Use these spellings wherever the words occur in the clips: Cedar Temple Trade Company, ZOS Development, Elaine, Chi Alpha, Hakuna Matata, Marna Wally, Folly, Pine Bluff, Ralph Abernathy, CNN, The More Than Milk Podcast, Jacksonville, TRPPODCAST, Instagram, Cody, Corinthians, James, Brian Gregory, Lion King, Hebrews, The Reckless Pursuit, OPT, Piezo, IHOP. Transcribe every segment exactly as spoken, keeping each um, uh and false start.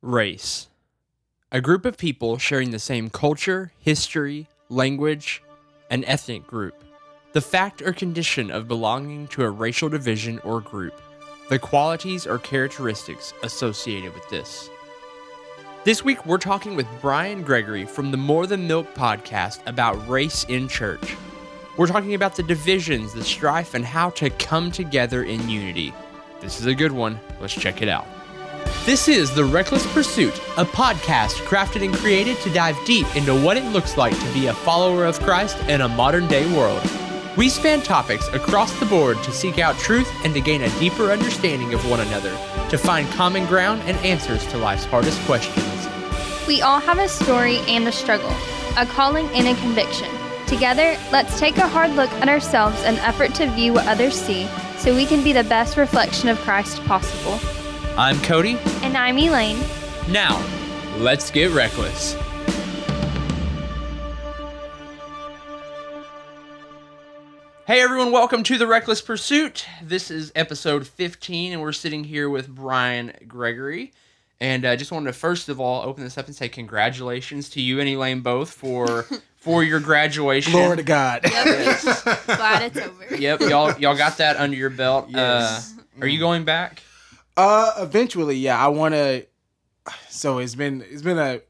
Race. A group of people sharing the same culture, history, language, and ethnic group. The fact or condition of belonging to a racial division or group. The qualities or characteristics associated with this. This week we're talking with Brian Gregory from the More Than Milk podcast about race in church. We're talking about the divisions, the strife, and how to come together in unity. This is a good one. Let's check it out. This is The Reckless Pursuit, a podcast crafted and created to dive deep into what it looks like to be a follower of Christ in a modern-day world. We span topics across the board to seek out truth and to gain a deeper understanding of one another, to find common ground and answers to life's hardest questions. We all have a story and a struggle, a calling and a conviction. Together, let's take a hard look at ourselves in an effort to view what others see so we can be the best reflection of Christ possible. I'm Cody. And I'm Elaine. Now, let's get reckless. Hey everyone, welcome to The Reckless Pursuit. This is episode fifteen, and we're sitting here with Brian Gregory. And I uh, just wanted to first of all open this up and say congratulations to you and Elaine both for for your graduation. Glory to God. Yep. Yes. Glad it's over. Yep, y'all y'all got that under your belt. Yes. Uh, are you going back? Uh, eventually, yeah. I want to. So it's been it's been a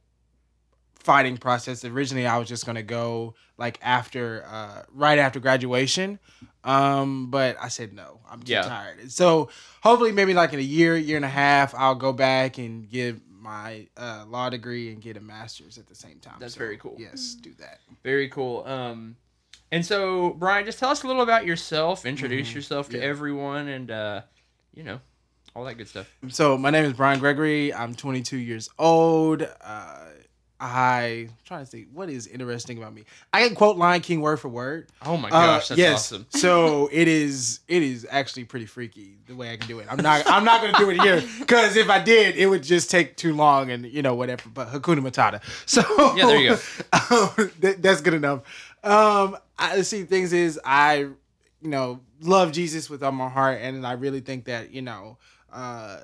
fighting process. Originally, I was just gonna go like after, uh, right after graduation, um, but I said no. I'm too yeah. tired. So hopefully, maybe like in a year, year and a half, I'll go back and give my uh, law degree and get a master's at the same time. That's so, very cool. Yes, do that. Very cool. Um, and so Brian, just tell us a little about yourself. Introduce mm-hmm. yourself to yeah. everyone, and uh, you know. All that good stuff. So my name is Brian Gregory. I'm twenty-two years old. Uh, I, I'm trying to think, what is interesting about me? I can quote Lion King word for word. Oh my gosh, uh, that's yes. awesome. So it is it is actually pretty freaky the way I can do it. I'm not I'm not going to do it here because if I did, it would just take too long and you know whatever. But Hakuna Matata. So yeah, there you go. um, that, that's good enough. Um, I see. Things is I, you know, love Jesus with all my heart, and I really think that you know. Uh,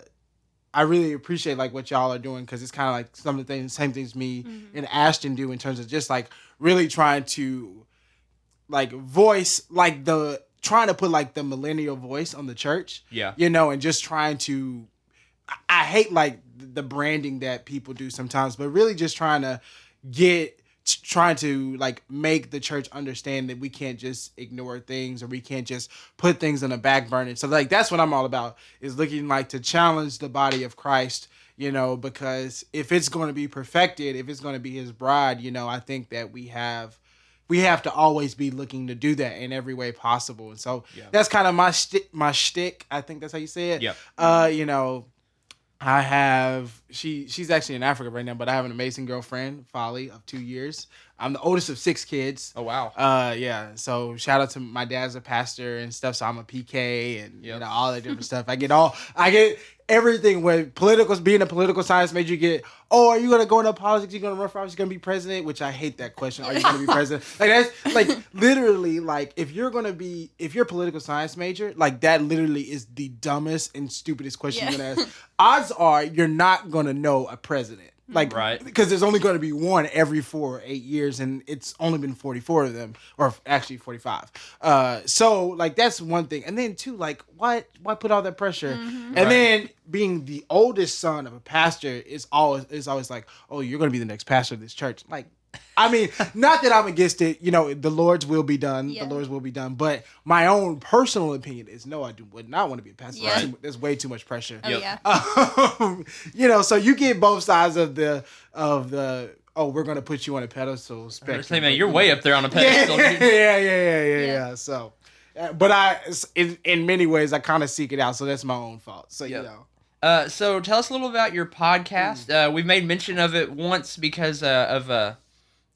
I really appreciate like what y'all are doing because it's kind of like some of the things, same things me mm-hmm. and Ashton do in terms of just like really trying to like voice like the trying to put like the millennial voice on the church. Yeah, you know, and just trying to. I hate like the branding that people do sometimes, but really just trying to get. Trying to like make the church understand that we can't just ignore things or we can't just put things on a back burner. So like that's what I'm all about is looking like to challenge the body of Christ, you know, because if it's going to be perfected, if it's going to be his bride, you know, I think that we have we have to always be looking to do that in every way possible. And so yeah. that's kind of my shtick, my shtick. I think that's how you say it. Yeah. Uh, you know, I have, she. she's actually in Africa right now, but I have an amazing girlfriend, Folly, of two years. I'm the oldest of six kids. Oh, wow. Uh, yeah, so shout out to my dad's a pastor and stuff, so I'm a P K and yep. you know, all that different stuff. I get all, I get everything where political, being a political science major, you get, oh, are you going to go into politics? Are you going to run for office? Are you going to be president? Which I hate that question. Are you going to be president? Like, that's, like, literally, like, if you're going to be, if you're a political science major, like, that literally is the dumbest and stupidest question yeah. you're going to ask. Odds are you're not going to know a president. Like, right. because there's only going to be one every four or eight years, and it's only been forty-four of them, or actually forty-five. Uh, so, like, that's one thing. And then, too, like, why why put all that pressure? Mm-hmm. And right. then being the oldest son of a pastor is always, is always like, oh, you're going to be the next pastor of this church. Like, I mean, not that I'm against it. You know, the Lord's will be done. Yeah. The Lord's will be done. But my own personal opinion is, no, I do, would not want to be a pastor. Yeah. There's way too much pressure. Oh, yep. yeah. Um, you know, so you get both sides of the, of the oh, we're going to put you on a pedestal spectrum. Saying, man, you're way up there on a pedestal. yeah, yeah, yeah, yeah, yeah, yeah, yeah. So, uh, but I, in, in many ways, I kind of seek it out. So that's my own fault. So, yep. you know. Uh, so tell us a little about your podcast. Mm. Uh, we've made mention of it once because uh, of... Uh,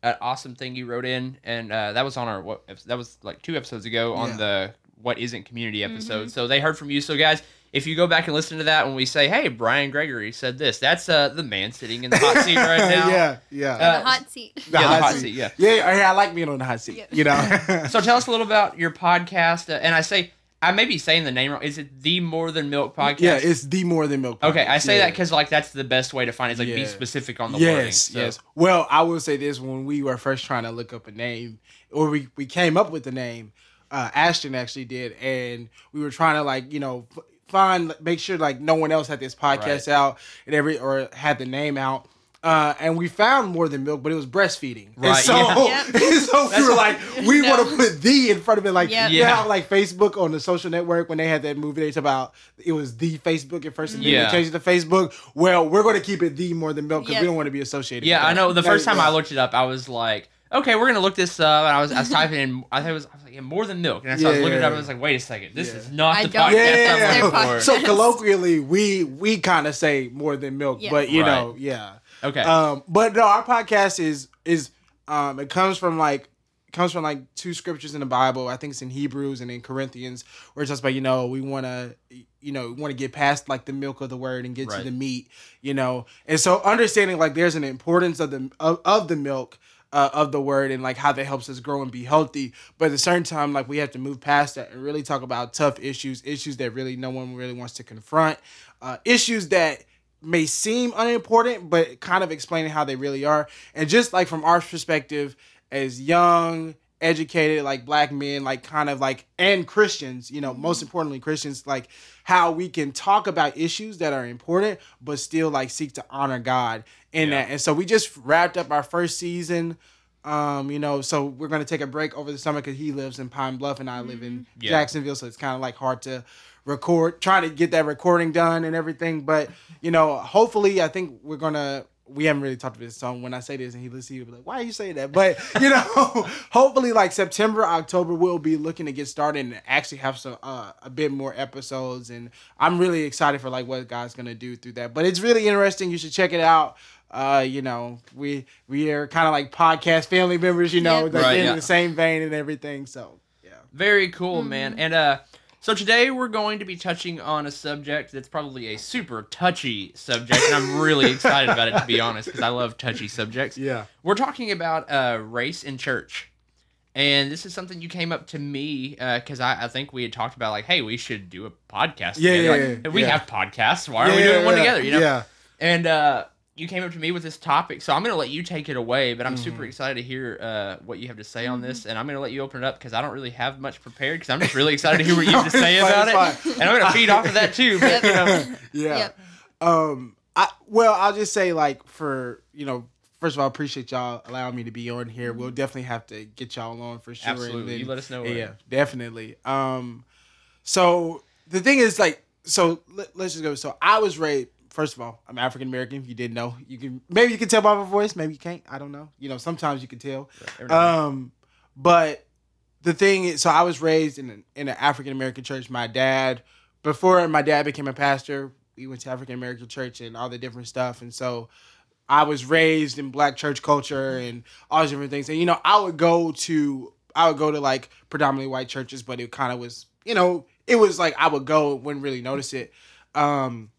an awesome thing you wrote in, and uh, that was on our what that was like two episodes ago on yeah. the What Isn't Community episode. Mm-hmm. So they heard from you. So guys, if you go back and listen to that, when we say, "Hey, Brian Gregory said this," that's uh, the man sitting in the hot seat right now. yeah, yeah, uh, the hot seat. The yeah, hot the hot seat. seat yeah. yeah, yeah. I like being on the hot seat. Yeah. You know. So tell us a little about your podcast, uh, and I say I may be saying the name wrong. Is it The More Than Milk Podcast? Yeah, it's The More Than Milk Podcast. Okay, I say yeah. that because like that's the best way to find it. It's like yeah. be specific on the yes, wording. Yes, so. yes. Well, I will say this. When we were first trying to look up a name, or we, we came up with the name, uh, Ashton actually did, and we were trying to like, you know, find, make sure like no one else had this podcast right. out and every or had the name out. Uh, and we found More Than Milk, but it was breastfeeding. Right. And so, yeah. and so we were like, we no. want to put the in front of it. Like, yep. yeah, now, like Facebook on the social network, when they had that movie, they talked about it was the Facebook at first, and then yeah. they changed it to Facebook. Well, we're going to keep it The More Than Milk because yep. we don't want to be associated yeah, with that. Yeah, I know. The first time I looked it up, I was like, okay, we're going to look this up. And I was, I was typing in, I think it was, I was like, yeah, More Than Milk. And I, yeah, I was looking yeah. it up and I was like, wait a second, this yeah. is not I the podcast yeah. I'm looking for. So colloquially, we, we kind of say More Than Milk, yeah. but you right. know, yeah. Okay. Um, but no, our podcast is is um, it comes from like comes from like two scriptures in the Bible. I think it's in Hebrews and in Corinthians, where it's just about, you know, we want to you know want to get past like the milk of the word and get right. to the meat, you know. And so understanding like there's an importance of the of, of the milk uh, of the word and like how that helps us grow and be healthy. But at a certain time, like we have to move past that and really talk about tough issues, issues that really no one really wants to confront, uh, issues that may seem unimportant, but kind of explaining how they really are. And just like from our perspective as young, educated, like black men, like kind of like, and Christians, you know, mm-hmm. most importantly Christians, like how we can talk about issues that are important, but still like seek to honor God in yeah. that. And so we just wrapped up our first season. Um, you know, so we're going to take a break over the summer because he lives in Pine Bluff and I live in yeah. Jacksonville. So it's kind of like hard to record, trying to get that recording done and everything. But, you know, hopefully I think we're going to, we haven't really talked about this. So when I say this and he listens, he'll be like, why are you saying that? But, you know, hopefully like September, October, we'll be looking to get started and actually have some, uh, a bit more episodes. And I'm really excited for like what God's going to do through that. But it's really interesting. You should check it out. Uh, you know, we we are kind of like podcast family members, you know, yep. like right, in yeah. the same vein and everything. So, yeah. Very cool, mm-hmm. man. And uh, so today we're going to be touching on a subject that's probably a super touchy subject. And I'm really excited about it, to be honest, because I love touchy subjects. Yeah. We're talking about uh, race in church. And this is something you came up to me because uh, I, I think we had talked about like, hey, we should do a podcast. Yeah, together. yeah, like, yeah. We yeah. have podcasts. Why aren't yeah, we doing yeah, one yeah. together? You know? Yeah. And, uh, you came up to me with this topic, so I'm going to let you take it away, but I'm mm-hmm. super excited to hear uh, what you have to say mm-hmm. on this, and I'm going to let you open it up because I don't really have much prepared because I'm just really excited to hear what you have to say fine, about it, fine. And I'm going to feed off of that too. But, you know. Yeah. Yep. Um. I well, I'll just say, like, for, you know, first of all, I appreciate y'all allowing me to be on here. We'll definitely have to get y'all on for sure. Absolutely. Then, you let us know. Yeah, yeah, definitely. Um. So the thing is, like, so let, let's just go. So I was raped. First of all, I'm African American. If you didn't know, you can maybe you can tell by my voice, maybe you can't. I don't know. You know, sometimes you can tell. Um, but the thing is, so I was raised in an, in an African American church. My dad, before my dad became a pastor, we went to African American church and all the different stuff. And so I was raised in black church culture and all these different things. And you know, I would go to I would go to like predominantly white churches, but it kind of was, you know, it was like I would go, wouldn't really notice it. Um,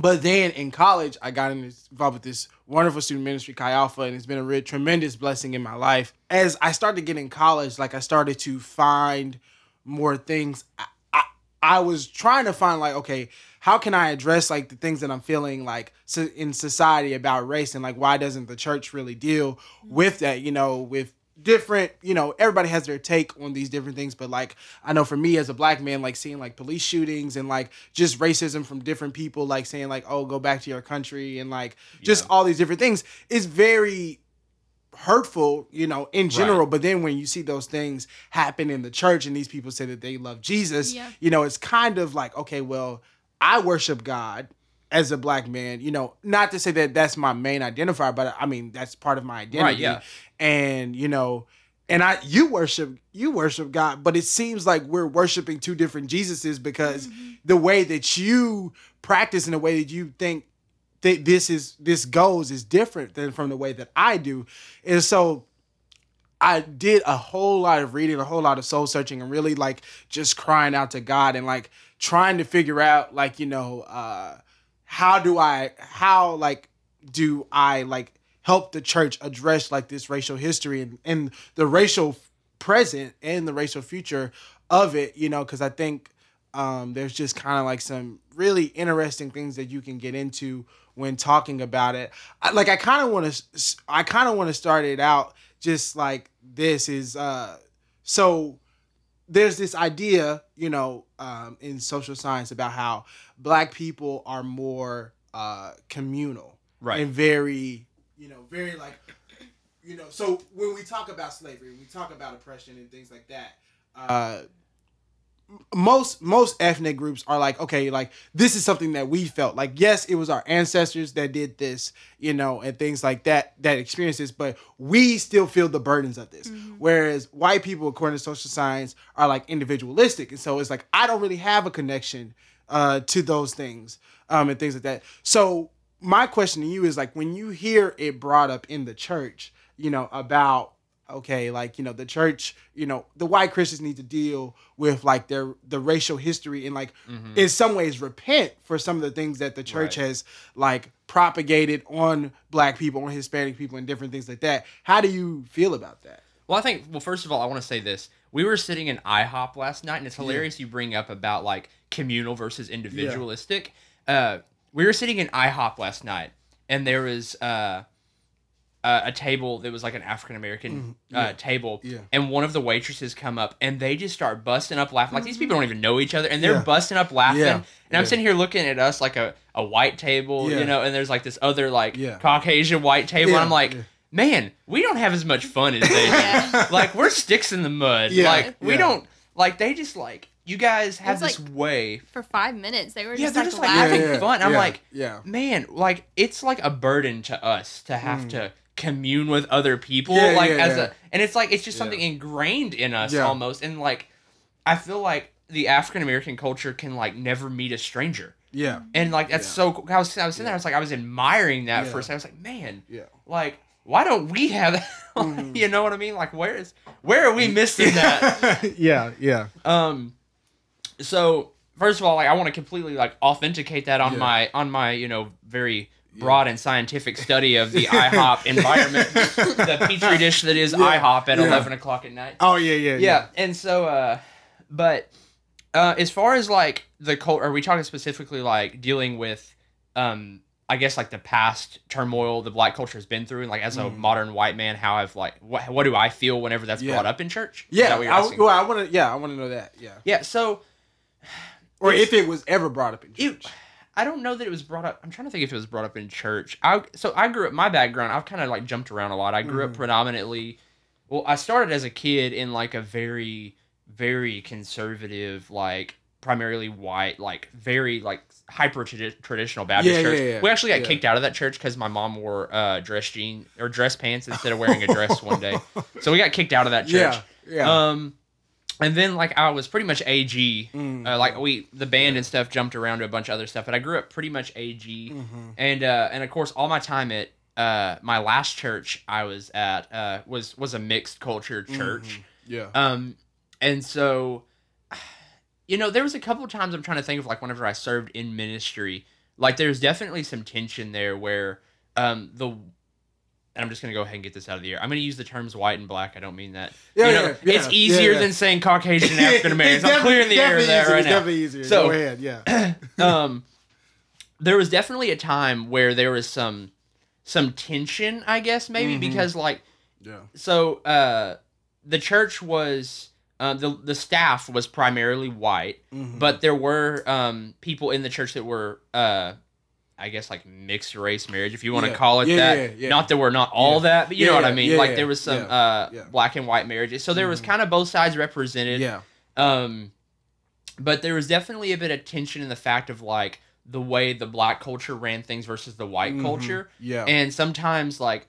But then in college, I got involved with this wonderful student ministry, Chi Alpha, and it's been a real tremendous blessing in my life. As I started getting in college, like I started to find more things. I, I, I was trying to find like, okay, how can I address like the things that I'm feeling like so in society about race and like why doesn't the church really deal with that, you know, with different, you know, everybody has their take on these different things, but like I know for me as a black man, like seeing like police shootings and like just racism from different people, like saying like, oh, go back to your country and like just yeah. all these different things is very hurtful, you know, in general. Right. But then when you see those things happen in the church and these people say that they love Jesus, yeah. you know, it's kind of like, okay, well, I worship God as a black man, you know, not to say that that's my main identifier, but I mean, that's part of my identity. Right, yeah. And, you know, and I, you worship, you worship God, but it seems like we're worshiping two different Jesuses because mm-hmm. the way that you practice and the way that you think that this is, this goes is different than from the way that I do. And so I did a whole lot of reading, a whole lot of soul searching and really like just crying out to God and like trying to figure out like, you know, uh, How do I, how, like, do I, like, help the church address, like, this racial history and, and the racial present and the racial future of it, you know, because I think um, there's just kind of like some really interesting things that you can get into when talking about it. I, like I kind of want to, I kind of want to start it out just like this is. Uh, so there's this idea, you know, um, in social science about how Black people are more uh, communal, right, and very, you know, very like, you know. So when we talk about slavery, we talk about oppression and things like that. Uh, most most ethnic groups are like, okay, like this is something that we felt. Like, yes, it was our ancestors that did this, you know, and things like that, that experienced this, but we still feel the burdens of this. Mm-hmm. Whereas white people, according to social science, are like individualistic. And so it's like, I don't really have a connection uh, to those things um, and things like that. So my question to you is like, when you hear it brought up in the church, you know, about, okay, like, you know, the church, you know, the white Christians need to deal with like their the racial history and like mm-hmm. in some ways repent for some of the things that the church right. has like propagated on Black people, on Hispanic people and different things like that. How do you feel about that? Well, I think, well, first of all, I want to say this. We were sitting in IHOP last night, and it's hilarious yeah. you bring up about like communal versus individualistic. Yeah. Uh, we were sitting in IHOP last night, and there was... Uh, Uh, a table that was like an African-American mm, yeah, uh, table yeah. and one of the waitresses come up and they just start busting up laughing. Like these people don't even know each other and they're yeah. busting up laughing. Yeah. And yeah. I'm sitting here looking at us like a, a white table, yeah. you know, and there's like this other like yeah. Caucasian white table. Yeah. And I'm like, yeah. man, we don't have as much fun as they do. yeah. Like we're sticks in the mud. Yeah. Like yeah. we don't, like they just like, you guys have this like, way. For five minutes, they were yeah, just, like, just like laughing. Yeah, yeah, fun. Yeah, I'm yeah, like, yeah. man, like it's like a burden to us to have mm. to commune with other people yeah, like yeah, as yeah. a and it's like it's just yeah. something ingrained in us yeah. almost, and like I feel like the African American culture can like never meet a stranger yeah and like that's yeah. so cool. I was, I was sitting yeah. there I was like I was admiring that yeah. first I was like man yeah like why don't we have that mm-hmm. you know what I mean, like where is where are we missing that yeah yeah um so first of all, like I want to completely like authenticate that on yeah. my on my you know very broad and scientific study of the IHOP environment, the petri dish that is yeah, IHOP at yeah. eleven o'clock at night. Oh yeah, yeah, yeah. Yeah, and so, uh, but uh, as far as like the cult, are we talking specifically like dealing with, um, I guess like the past turmoil the Black culture has been through, and like as a mm. modern white man, how I've like what what do I feel whenever that's yeah. brought up in church? Yeah, I, well, I want to. Yeah, I want to know that. Yeah. Yeah. So, or if it was ever brought up in church. It, I don't know that it was brought up. I'm trying to think if it was brought up in church. I so I grew up. My background, I've kind of like jumped around a lot. I grew mm-hmm. up predominantly. Well, I started as a kid in like a very, very conservative, like primarily white, like very like hyper traditional Baptist yeah, church. Yeah, yeah. We actually got yeah. kicked out of that church because my mom wore uh, dress jean or dress pants instead of wearing a dress one day. So we got kicked out of that church. Yeah. Yeah. Um, And then, like, I was pretty much A G. Mm. Uh, like, we, the band yeah. and stuff jumped around to a bunch of other stuff, but I grew up pretty much A G. Mm-hmm. And, uh, and of course, all my time at uh, my last church I was at uh, was, was a mixed culture church. Mm-hmm. Yeah. Um, and so, you know, there was a couple of times I'm trying to think of, like, whenever I served in ministry, like, there's definitely some tension there where um, the... And I'm just going to go ahead and get this out of the air. I'm going to use the terms white and black. I don't mean that. Yeah, you know, yeah, yeah, it's easier yeah, yeah. than saying Caucasian and African Americans. I'm clearing the air there right now. It's definitely easier. So, go ahead, yeah. um, there was definitely a time where there was some some tension, I guess, maybe, mm-hmm. because, like, yeah. so uh, the church was, uh, the, the staff was primarily white, mm-hmm. but there were um, people in the church that were... Uh, I guess like mixed race marriage, if you want yeah. to call it yeah, that. Yeah, yeah. Not that we're not all yeah. that, but you yeah, know what I mean. Yeah, like there was some yeah, uh, yeah. black and white marriages, so there mm-hmm. was kind of both sides represented. Yeah. Um, but there was definitely a bit of tension in the fact of like the way the black culture ran things versus the white mm-hmm. culture. Yeah. And sometimes like,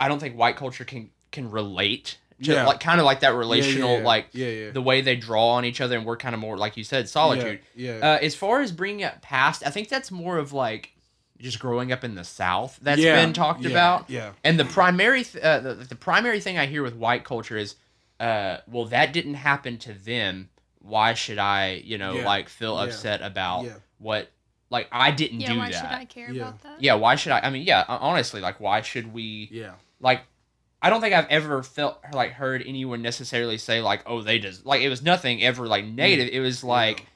I don't think white culture can can relate to yeah. like kind of like that relational yeah, yeah, like yeah, yeah. the way they draw on each other, and we're kind of more like you said solitude yeah, yeah. Uh, as far as bringing up past, I think that's more of like just growing up in the South that's yeah, been talked yeah, about yeah and the primary th- uh, the, the primary thing I hear with white culture is uh well that didn't happen to them, why should I you know yeah, like feel yeah, upset about yeah. what like I didn't yeah, do why that why should I care yeah. about that yeah why should I I mean yeah honestly like why should we yeah like I don't think I've ever felt like heard anyone necessarily say like, oh, they just like, it was nothing ever like negative. It was like,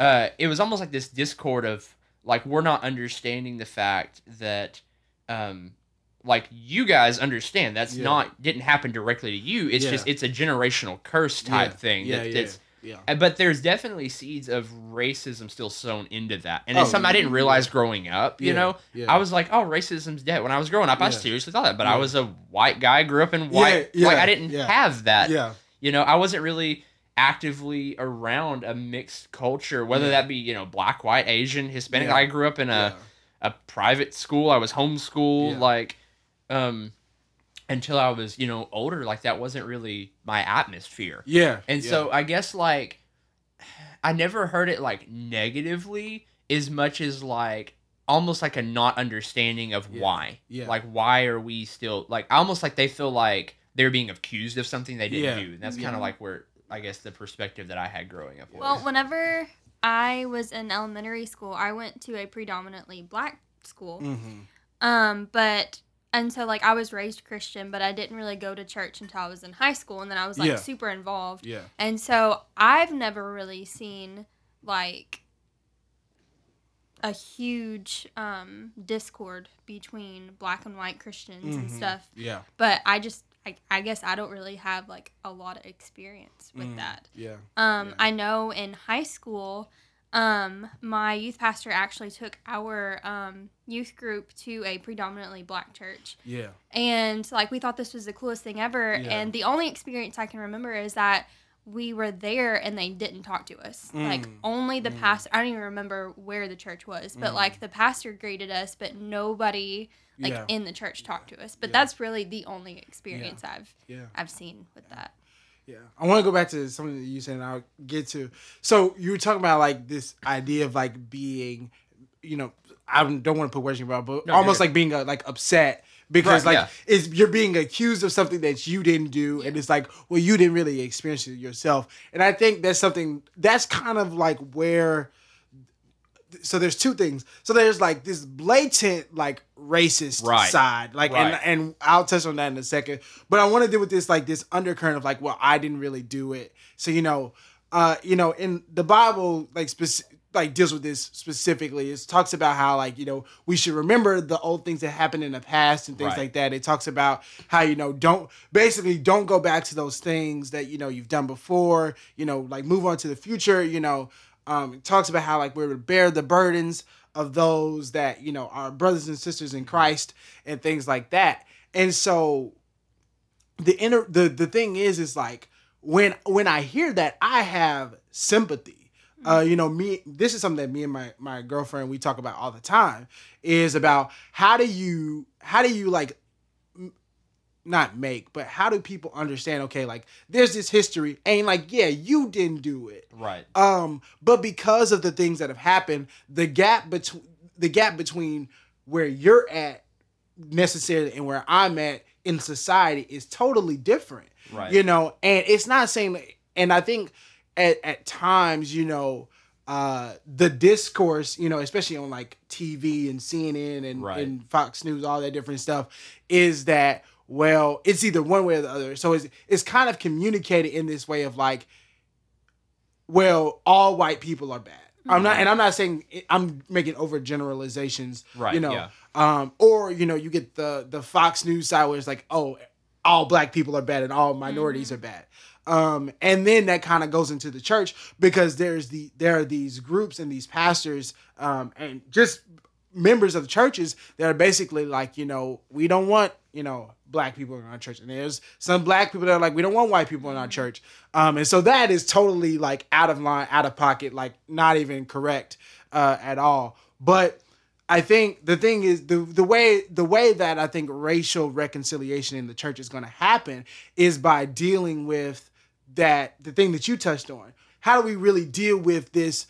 uh, it was almost like this discord of like, we're not understanding the fact that, um, like you guys understand that's yeah. not, didn't happen directly to you. It's yeah. just, it's a generational curse type yeah. thing. Yeah, that, yeah, that's, yeah. But there's definitely seeds of racism still sown into that. And it's oh, something I didn't realize yeah. growing up, you yeah, know? Yeah. I was like, oh, racism's dead. When I was growing up, yeah. I seriously thought that. But yeah. I was a white guy, grew up in white. Yeah, yeah, like, I didn't yeah. have that. Yeah. You know, I wasn't really actively around a mixed culture, whether yeah. that be, you know, black, white, Asian, Hispanic. Yeah. I grew up in a, yeah. a private school. I was homeschooled. Yeah. Like, um... until I was, you know, older, like that wasn't really my atmosphere. Yeah. And yeah. so I guess like I never heard it like negatively as much as like almost like a not understanding of yeah. why. Yeah. Like why are we still like almost like they feel like they're being accused of something they didn't yeah. do. And that's yeah. kind of like where I guess the perspective that I had growing up was. Well, whenever I was in elementary school, I went to a predominantly black school. Mm-hmm. Um, but And so, like, I was raised Christian, but I didn't really go to church until I was in high school. And then I was, like, yeah. super involved. Yeah. And so I've never really seen, like, a huge um, discord between black and white Christians mm-hmm. and stuff. Yeah. But I just, I, I guess I don't really have, like, a lot of experience with mm. that. Yeah. Um, yeah. I know in high school... Um, my youth pastor actually took our, um, youth group to a predominantly black church. Yeah. And, like, we thought this was the coolest thing ever. Yeah. And the only experience I can remember is that we were there and they didn't talk to us. Mm. Like, only the mm. pastor, I don't even remember where the church was, but, mm. like, the pastor greeted us, but nobody, like, yeah. in the church talked to us. But yeah. that's really the only experience yeah. I've, yeah. I've seen with that. Yeah, I want to go back to something that you said, and I'll get to. So you were talking about like this idea of like being, you know, I don't want to put words in your mouth, but no, almost yeah. like being uh, like upset because right, like yeah. it's, you're being accused of something that you didn't do, yeah. and it's like, well, you didn't really experience it yourself. And I think that's something that's kind of like where. So there's two things. So there's like this blatant like racist right. side, like right. and and I'll touch on that in a second. But I want to deal with this like this undercurrent of like, well, I didn't really do it. So you know, uh, you know, in the Bible, like specific. Like deals with this specifically. It talks about how like, you know, we should remember the old things that happened in the past and things right. like that. It talks about how, you know, don't basically don't go back to those things that, you know, you've done before, you know, like move on to the future, you know. Um, it talks about how like we would bear the burdens of those that, you know, our brothers and sisters in Christ and things like that. And so the inner the the thing is is like when when I hear that, I have sympathy. Uh, you know, me. This is something that me and my, my girlfriend, we talk about all the time, is about how do you, how do you like, m- not make, but how do people understand, okay, like, there's this history, and like, yeah, you didn't do it. Right. Um, but because of the things that have happened, the gap between, the gap between where you're at necessarily and where I'm at in society is totally different. Right. You know, and it's not saying, and I think, At, at times, you know, uh, the discourse, you know, especially on like T V and C N N and, right. and Fox News, all that different stuff, is that, well, it's either one way or the other. So it's, it's kind of communicated in this way of like, well, all white people are bad. Mm-hmm. I'm not, and I'm not saying, I'm making over generalizations, right, you know, yeah. um, or, you know, you get the, the Fox News side where it's like, oh, all black people are bad and all minorities mm-hmm. are bad. Um, and then that kind of goes into the church because there's the there are these groups and these pastors um, and just members of the churches that are basically like, you know, we don't want, you know, black people in our church. And there's some black people that are like, we don't want white people in our church. Um, and so that is totally like out of line, out of pocket, like not even correct uh, at all. But I think the thing is the the way the way that I think racial reconciliation in the church is going to happen is by dealing with that the thing that you touched on. How do we really deal with this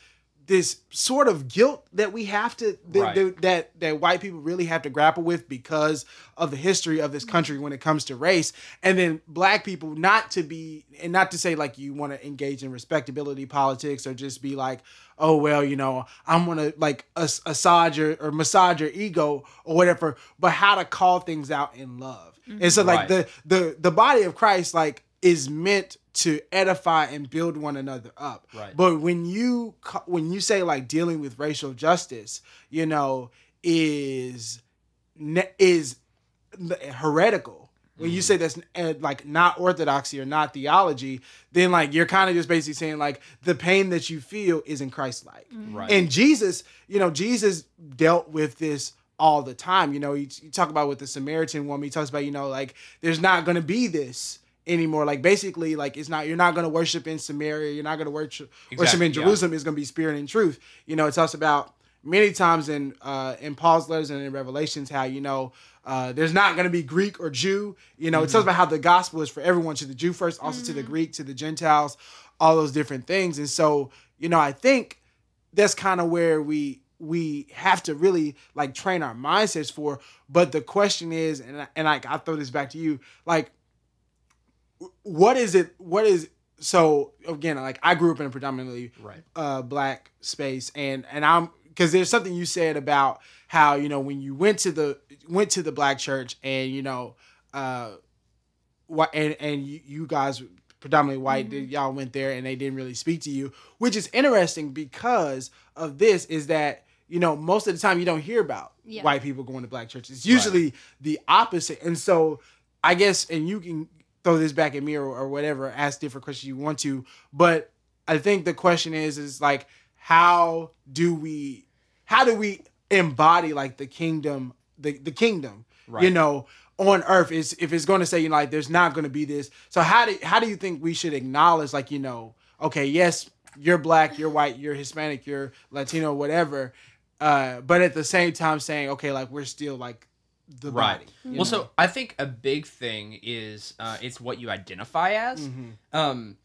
this sort of guilt that we have to th- right. th- that that white people really have to grapple with because of the history of this country when it comes to race, and then black people not to be and not to say like you want to engage in respectability politics or just be like, oh well, you know, I'm gonna like as- assuage your, or massage your ego or whatever, but how to call things out in love. Mm-hmm. And so like right. the the the body of Christ like is meant to edify and build one another up. Right. But when you when you say like dealing with racial justice, you know, is is heretical. Mm. When you say that's like not orthodoxy or not theology, then like you're kind of just basically saying like the pain that you feel isn't Christ-like. Mm. Right. And Jesus, you know, Jesus dealt with this all the time. You know, you talk about with the Samaritan woman, he talks about, you know, like there's not going to be this anymore. Like basically like it's not, you're not going to worship in Samaria. You're not going to worship, exactly, worship in Jerusalem. Yeah. It's going to be spirit and truth. You know, it talks about many times in, uh, in Paul's letters and in Revelations, how, you know, uh, there's not going to be Greek or Jew, you know, mm-hmm. It talks about how the gospel is for everyone, to the Jew first, also mm-hmm. to the Greek, to the Gentiles, all those different things. And so, you know, I think that's kind of where we, we have to really like train our mindsets for. But the question is, and and like, I'll throw this back to you, like, What is it? What is so? Again, like I grew up in a predominantly right. uh, black space, and and I'm because there's something you said about how, you know, when you went to the went to the black church, and you know uh, what and and you, you guys predominantly white, mm-hmm. y'all went there and they didn't really speak to you, which is interesting because of this is that, you know, most of the time you don't hear about yeah. white people going to black churches. It's usually right. the opposite, and so I guess and you can. Throw this back at me or, or whatever, ask different questions you want to. But I think the question is, is like, how do we, how do we embody like the kingdom, the, the kingdom, right. you know, on earth is if it's going to say, you know, like there's not going to be this. So how do, how do you think we should acknowledge like, you know, okay, yes, you're black, you're white, you're Hispanic, you're Latino, whatever. Uh, but at the same time saying, okay, like we're still like, the right. body, well, know? So I think a big thing is uh, it's what you identify as. Mm-hmm. Um,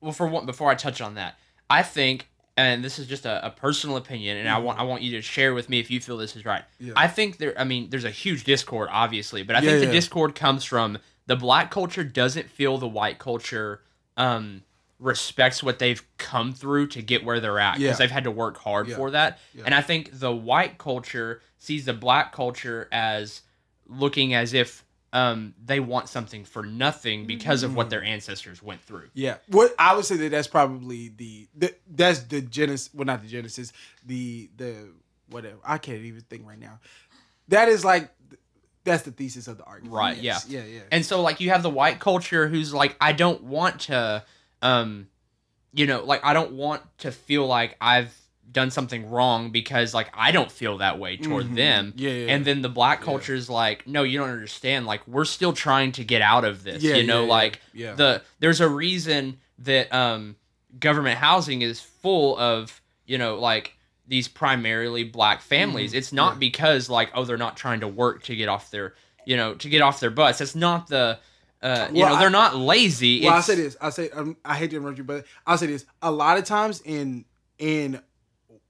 well, for one, before I touch on that, I think, and this is just a, a personal opinion, and mm-hmm. I want I want you to share with me if you feel this is right. Yeah. I think there. I mean, there's a huge discord, obviously, but I yeah, think the yeah. discord comes from the black culture doesn't feel the white culture um, respects what they've come through to get where they're at because yeah. they've had to work hard yeah. for that, yeah. and I think the white culture sees the black culture as looking as if um, they want something for nothing because of what their ancestors went through. Yeah, what I would say that that's probably the, the that's the genesis. Well, not the genesis. The the whatever. I can't even think right now. That is like that's the thesis of the argument. Right. Yes. Yeah. Yeah. Yeah. And so like you have the white culture who's like, I don't want to, um, you know, like I don't want to feel like I've done something wrong because like I don't feel that way toward mm-hmm. them. Yeah, yeah, and then the black culture is yeah. like, no, you don't understand. Like we're still trying to get out of this. Yeah, you know, yeah, like yeah. the there's a reason that um government housing is full of, you know, like these primarily black families. Mm-hmm. It's not yeah. because like, oh, they're not trying to work to get off their, you know, to get off their butts. That's not the Uh, you well, know, they're I, not lazy. Well, it's... I say this. I say um, I hate to interrupt you, but I'll say this. A lot of times in in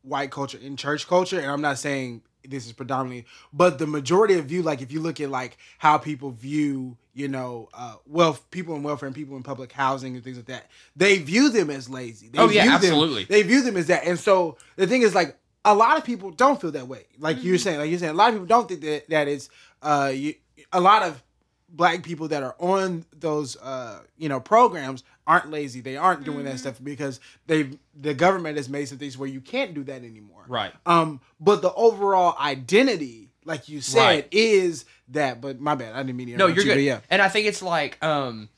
white culture, in church culture, and I'm not saying this is predominantly, but the majority of you, like if you look at like how people view, you know, uh, wealth, people in welfare and people in public housing and things like that, they view them as lazy. They oh yeah, absolutely. Them, they view them as that, and so the thing is like a lot of people don't feel that way. Like mm-hmm. you're saying, like you're saying, a lot of people don't think that that is uh, you, a lot of. Black people that are on those, uh, you know, programs aren't lazy. They aren't doing mm-hmm. that stuff because they the government has made some things where you can't do that anymore. Right. Um. But the overall identity, like you said, right. is that. But my bad, I didn't mean to interrupt. No, you're you, good. Yeah. And I think it's like, um,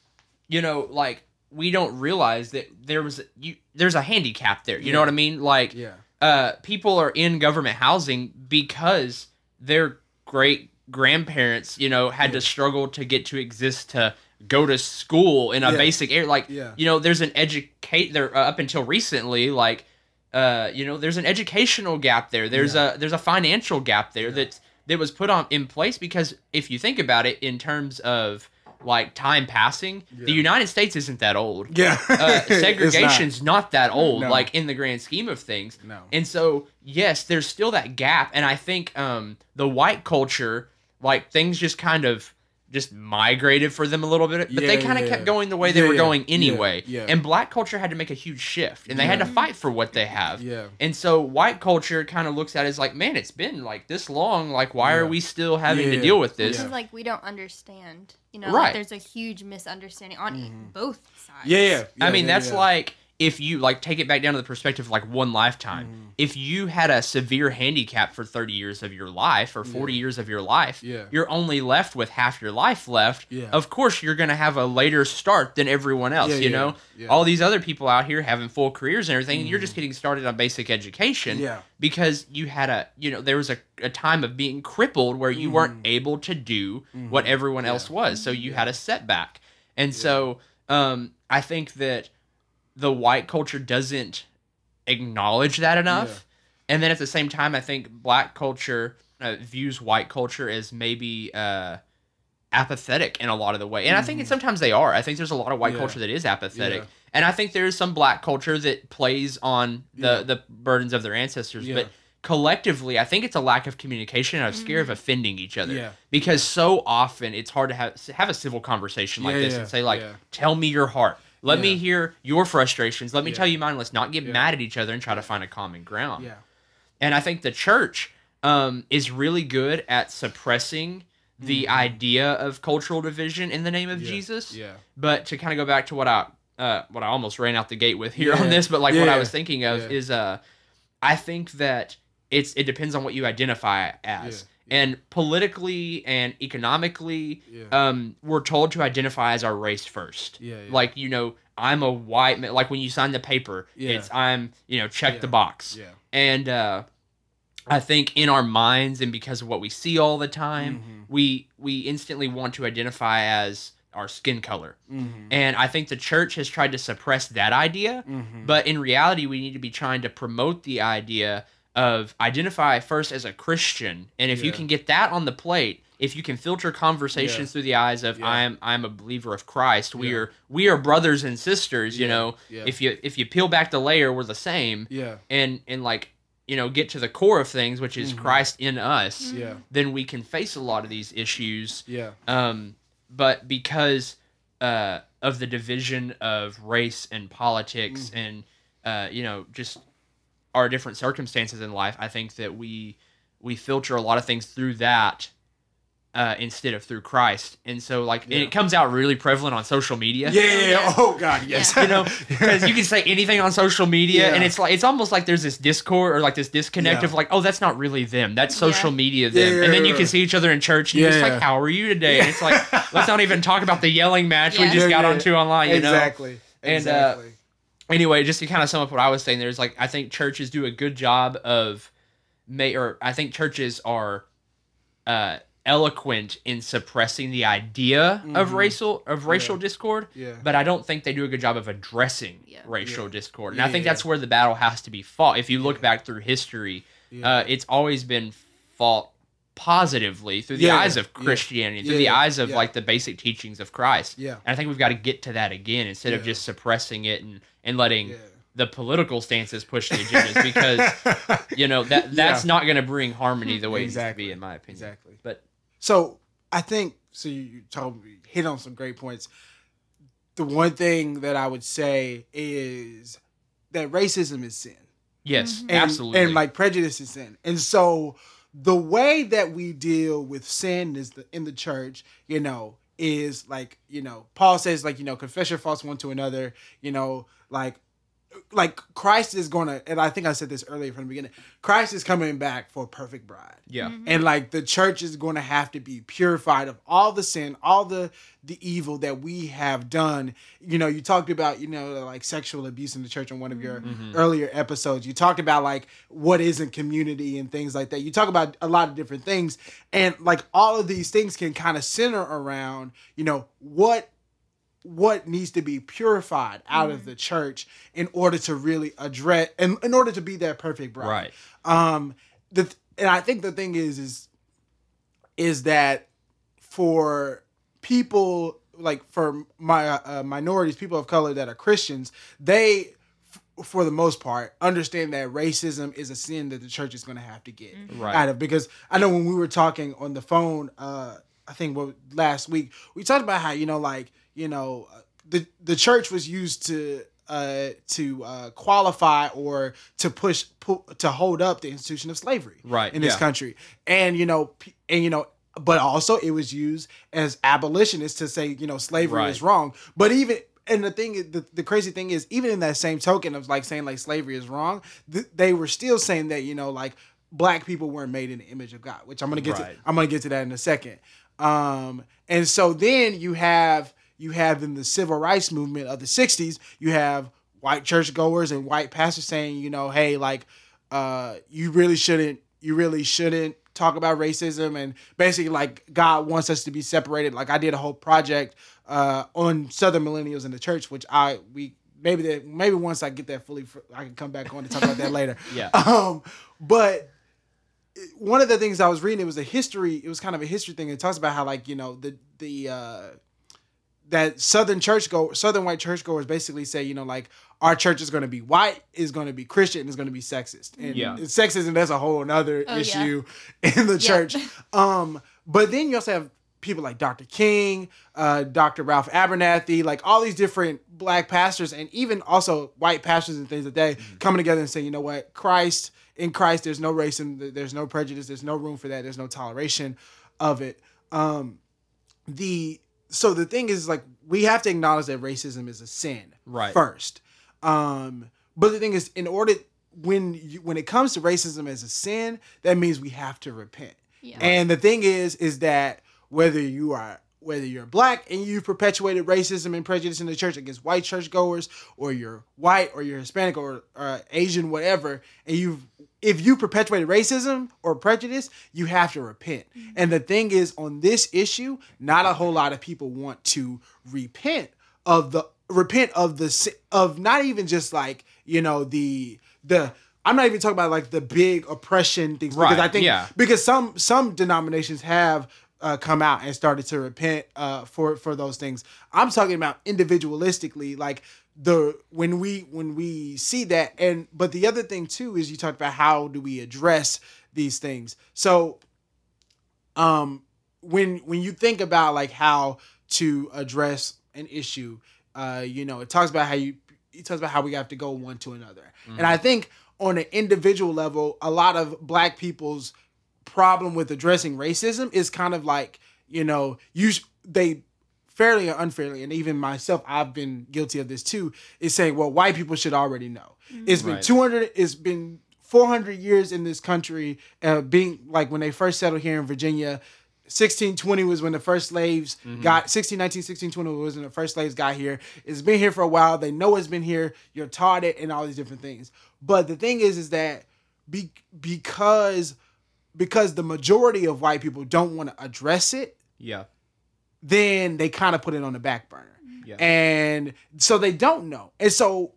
you know, like we don't realize that there was you. There's a handicap there. You yeah. know what I mean? Like, yeah. Uh, people are in government housing because they're great. Grandparents, you know, had yeah. to struggle to get to exist to go to school in a yeah. basic area. Like, yeah. you know, there's an educate there uh, up until recently. Like, uh, you know, there's an educational gap there. There's yeah. a there's a financial gap there yeah. that that was put on in place because if you think about it in terms of like time passing, yeah. the United States isn't that old. Yeah. uh, segregation's not. not that old, no. like in the grand scheme of things. No. And so, yes, there's still that gap. And I think um, the white culture, like things just kind of just migrated for them a little bit, but yeah, they kind of yeah. kept going the way they yeah, were going anyway. Yeah, yeah. And black culture had to make a huge shift, and they yeah. had to fight for what they have. Yeah. And so white culture kind of looks at it as like, man, it's been like this long. Like, why yeah. are we still having yeah. to deal with this? It's yeah. like we don't understand. You know, right. like, there's a huge misunderstanding on mm. both sides. Yeah, yeah. yeah I mean, yeah, that's yeah. like if you like take it back down to the perspective of like one lifetime. Mm. If you had a severe handicap for thirty years of your life or forty yeah. years of your life, yeah. you're only left with half your life left. Yeah. Of course, you're going to have a later start than everyone else. Yeah, you yeah, know, yeah. all these other people out here having full careers and everything, mm. and you're just getting started on basic education yeah. because you had a, you know, there was a, a time of being crippled where you mm. weren't able to do mm. what everyone yeah. else was. So you yeah. had a setback. And yeah. so um, I think that the white culture doesn't acknowledge that enough, yeah. and then at the same time, I think black culture uh, views white culture as maybe uh, apathetic in a lot of the way, and mm-hmm. I think that sometimes they are. I think there's a lot of white yeah. culture that is apathetic, yeah. and I think there is some black culture that plays on the yeah. the burdens of their ancestors, yeah. but collectively, I think it's a lack of communication and a scare of offending each other. Yeah. Because so often it's hard to have have a civil conversation like yeah, this yeah, and say like, yeah. "Tell me your heart." Let yeah. me hear your frustrations. Let me yeah. tell you mine. Let's not get yeah. mad at each other and try to find a common ground. Yeah. And I think the church um, is really good at suppressing mm. the idea of cultural division in the name of yeah. Jesus. Yeah. But to kind of go back to what I uh, what I almost ran out the gate with here yeah. on this, but like yeah. what I was thinking of yeah. is uh, I think that it's it depends on what you identify as. Yeah. And politically and economically, yeah. um, we're told to identify as our race first. Yeah, yeah. Like, you know, I'm a white man. Like when you sign the paper, yeah. it's I'm, you know, check yeah. the box. Yeah. And uh, I think in our minds and because of what we see all the time, mm-hmm. we we instantly want to identify as our skin color. Mm-hmm. And I think the church has tried to suppress that idea. Mm-hmm. But in reality, we need to be trying to promote the idea of identify first as a Christian, and if yeah. you can get that on the plate, if you can filter conversations yeah. through the eyes of yeah. I'm I'm a believer of Christ, we yeah. are we are brothers and sisters, yeah. you know. Yeah. If you if you peel back the layer, we're the same. Yeah. And and like, you know, get to the core of things, which is mm-hmm. Christ in us, yeah. then we can face a lot of these issues. Yeah. Um but because uh of the division of race and politics mm. and uh you know, just our different circumstances in life, I think that we we filter a lot of things through that uh, instead of through Christ, and so like yeah. and it comes out really prevalent on social media. Yeah, yeah, yeah. Oh God, yes. Yeah. You know, because you can say anything on social media, yeah. and it's like it's almost like there's this discord or like this disconnect yeah. of like, oh, that's not really them, that's social yeah. media them, yeah. and then you can see each other in church, and yeah. you're just like, how are you today? Yeah. And it's like, let's not even talk about the yelling match yeah. we just yeah, got yeah. onto online. You exactly. know, and, exactly, and. Uh, Anyway, just to kind of sum up what I was saying, there's like I think churches do a good job of, may or I think churches are, uh, eloquent in suppressing the idea mm-hmm. of racial of racial yeah. discord. Yeah. But I don't think they do a good job of addressing yeah. racial yeah. discord, and yeah, I think yeah. that's where the battle has to be fought. If you look yeah. back through history, yeah. uh, it's always been fought positively through the yeah, eyes of Christianity, yeah, through yeah, the eyes of yeah. like the basic teachings of Christ. Yeah. And I think we've got to get to that again instead yeah. of just suppressing it and, and letting yeah. the political stances push the agendas because, you know, that that's yeah. not going to bring harmony the way exactly. it needs to be, in my opinion. Exactly. But so I think, so you, you told me, hit on some great points. The one thing that I would say is that racism is sin. Yes, mm-hmm. and, absolutely. And like prejudice is sin. And so the way that we deal with sin is the, in the church, you know, is like, you know, Paul says, like, you know, confess your faults one to another, you know, like, like Christ is going to, and I think I said this earlier from the beginning, Christ is coming back for a perfect bride. Yeah. Mm-hmm. And like the church is going to have to be purified of all the sin, all the, the evil that we have done. You know, you talked about, you know, like sexual abuse in the church in one of your mm-hmm. earlier episodes. You talked about like what isn't community and things like that. You talk about a lot of different things, and like all of these things can kind of center around, you know, what what needs to be purified out mm. of the church in order to really address and in, in order to be that perfect bride. Right. Um, the th- and I think the thing is, is, is that for people like for my uh, minorities, people of color that are Christians, they, f- for the most part, understand that racism is a sin that the church is going to have to get mm-hmm. right. out of. Because I know when we were talking on the phone, uh, I think what, last week, we talked about how, you know, like, you know, the, the church was used to uh, to uh, qualify or to push, pu- to hold up the institution of slavery right. in yeah. this country. And, you know, and, you know, but also it was used as abolitionists to say, you know, slavery right. is wrong. But even, and the thing, the, the crazy thing is, even in that same token of like saying like slavery is wrong, th- they were still saying that, you know, like black people weren't made in the image of God, which I'm going to get right. to, I'm going to get to that in a second. Um, and so then you have, you have in the civil rights movement of the sixties, you have white churchgoers and white pastors saying, you know, hey, like, uh, you really shouldn't, you really shouldn't talk about racism, and basically like God wants us to be separated. Like I did a whole project uh, on Southern millennials in the church, which I we maybe that maybe once I get that fully, I can come back on to talk about that later. Yeah. Um, but one of the things I was reading, it was a history. It was kind of a history thing. It talks about how like you know the the uh, that Southern church go Southern white churchgoers basically say you know like. Our church is going to be white, is going to be Christian, and is going to be sexist. And yeah. sexism, that's a whole another oh, issue yeah. in the church. Yeah. Um, but then you also have people like Doctor King, uh, Doctor Ralph Abernathy, like all these different black pastors and even also white pastors and things like that mm-hmm. coming together and saying, you know what, Christ, in Christ, there's no racism, there's no prejudice, there's no room for that, there's no toleration of it. Um, the So the thing is, like, we have to acknowledge that racism is a sin right. first. Um, but the thing is, in order when you, when it comes to racism as a sin, that means we have to repent. Yeah. And the thing is, is that whether you are whether you're black and you've perpetuated racism and prejudice in the church against white churchgoers, or you're white, or you're Hispanic, or, or Asian, whatever, and you've if you perpetuated racism or prejudice, you have to repent. Mm-hmm. And the thing is, on this issue, not a whole lot of people want to repent of the. Repent of the of not even just like you know the the I'm not even talking about like the big oppression things right, because I think yeah. because some some denominations have uh, come out and started to repent uh, for for those things. I'm talking about individualistically like the when we when we see that and but the other thing too is you talked about how do we address these things. So um when when you think about like how to address an issue. Uh, you know, it talks about how you. It talks about how we have to go one to another, mm-hmm. and I think on an individual level, a lot of Black people's problem with addressing racism is kind of like you know, you they fairly or unfairly, and even myself, I've been guilty of this too. Is saying, well, white people should already know. Mm-hmm. It's been right. two hundred. It's been four hundred years in this country. Uh, being like when they first settled here in Virginia. sixteen twenty was when the first slaves mm-hmm. got... sixteen nineteen, sixteen twenty was when the first slaves got here. It's been here for a while. They know it's been here. You're taught it and all these different things. But the thing is, is that be, because because the majority of white people don't want to address it, yeah. then they kind of put it on the back burner. Yeah. And so they don't know. And so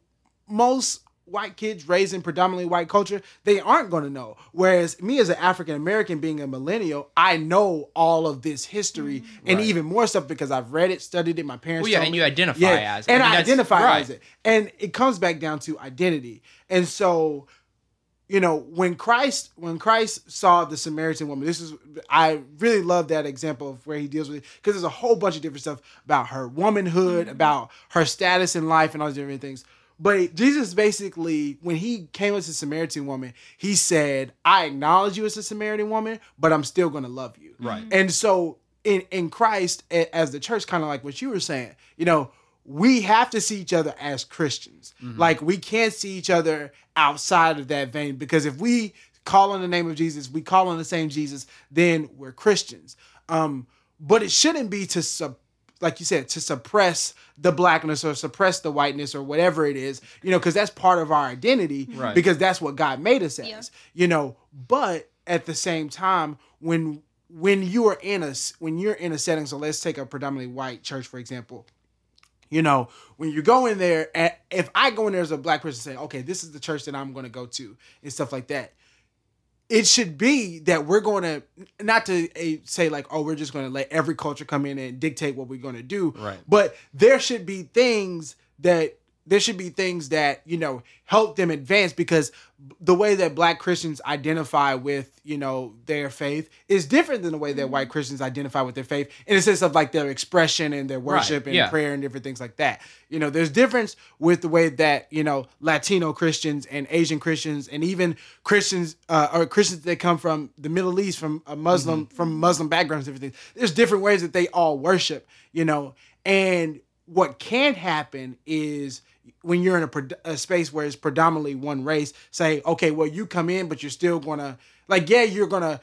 most... white kids raised in predominantly white culture, they aren't going to know. Whereas me as an African-American being a millennial, I know all of this history mm-hmm. and right. even more stuff because I've read it, studied it, my parents well, yeah, told and me. You identify yeah, as it. And I, mean, I identify right. as it. And it comes back down to identity. And so, you know, when Christ when Christ saw the Samaritan woman, this is I really love that example of where he deals with it because there's a whole bunch of different stuff about her womanhood, mm-hmm. about her status in life and all these different things. But Jesus basically, when he came as a Samaritan woman, he said, I acknowledge you as a Samaritan woman, but I'm still going to love you. Right. And so in, in Christ, as the church, kind of like what you were saying, you know, we have to see each other as Christians. Mm-hmm. Like we can't see each other outside of that vein because if we call on the name of Jesus, we call on the same Jesus, then we're Christians. Um, but it shouldn't be to sub. Like you said, to suppress the blackness or suppress the whiteness or whatever it is, you know, because that's part of our identity right. because that's what God made us as, yeah. you know. But at the same time, when when you are in a when you're in a setting, so let's take a predominantly white church for example. You know, when you go in there, if I go in there as a black person, and say, okay, this is the church that I'm going to go to and stuff like that. it should be that we're going to, not to uh, say like, oh, we're just going to let every culture come in and dictate what we're going to do. Right. But there should be things that, there should be things that, you know, help them advance, because the way that Black Christians identify with, you know, their faith is different than the way that white Christians identify with their faith in a sense of like their expression and their worship, right, and yeah, prayer and different things like that. You know, there's difference with the way that, you know, Latino Christians and Asian Christians and even Christians uh, or Christians that come from the Middle East, from a Muslim, mm-hmm. from Muslim backgrounds, and everything. There's different ways that they all worship, you know, and what can happen is, when you're in a, a space where it's predominantly one race, say, okay, well, you come in, but you're still going to, like, yeah, you're going to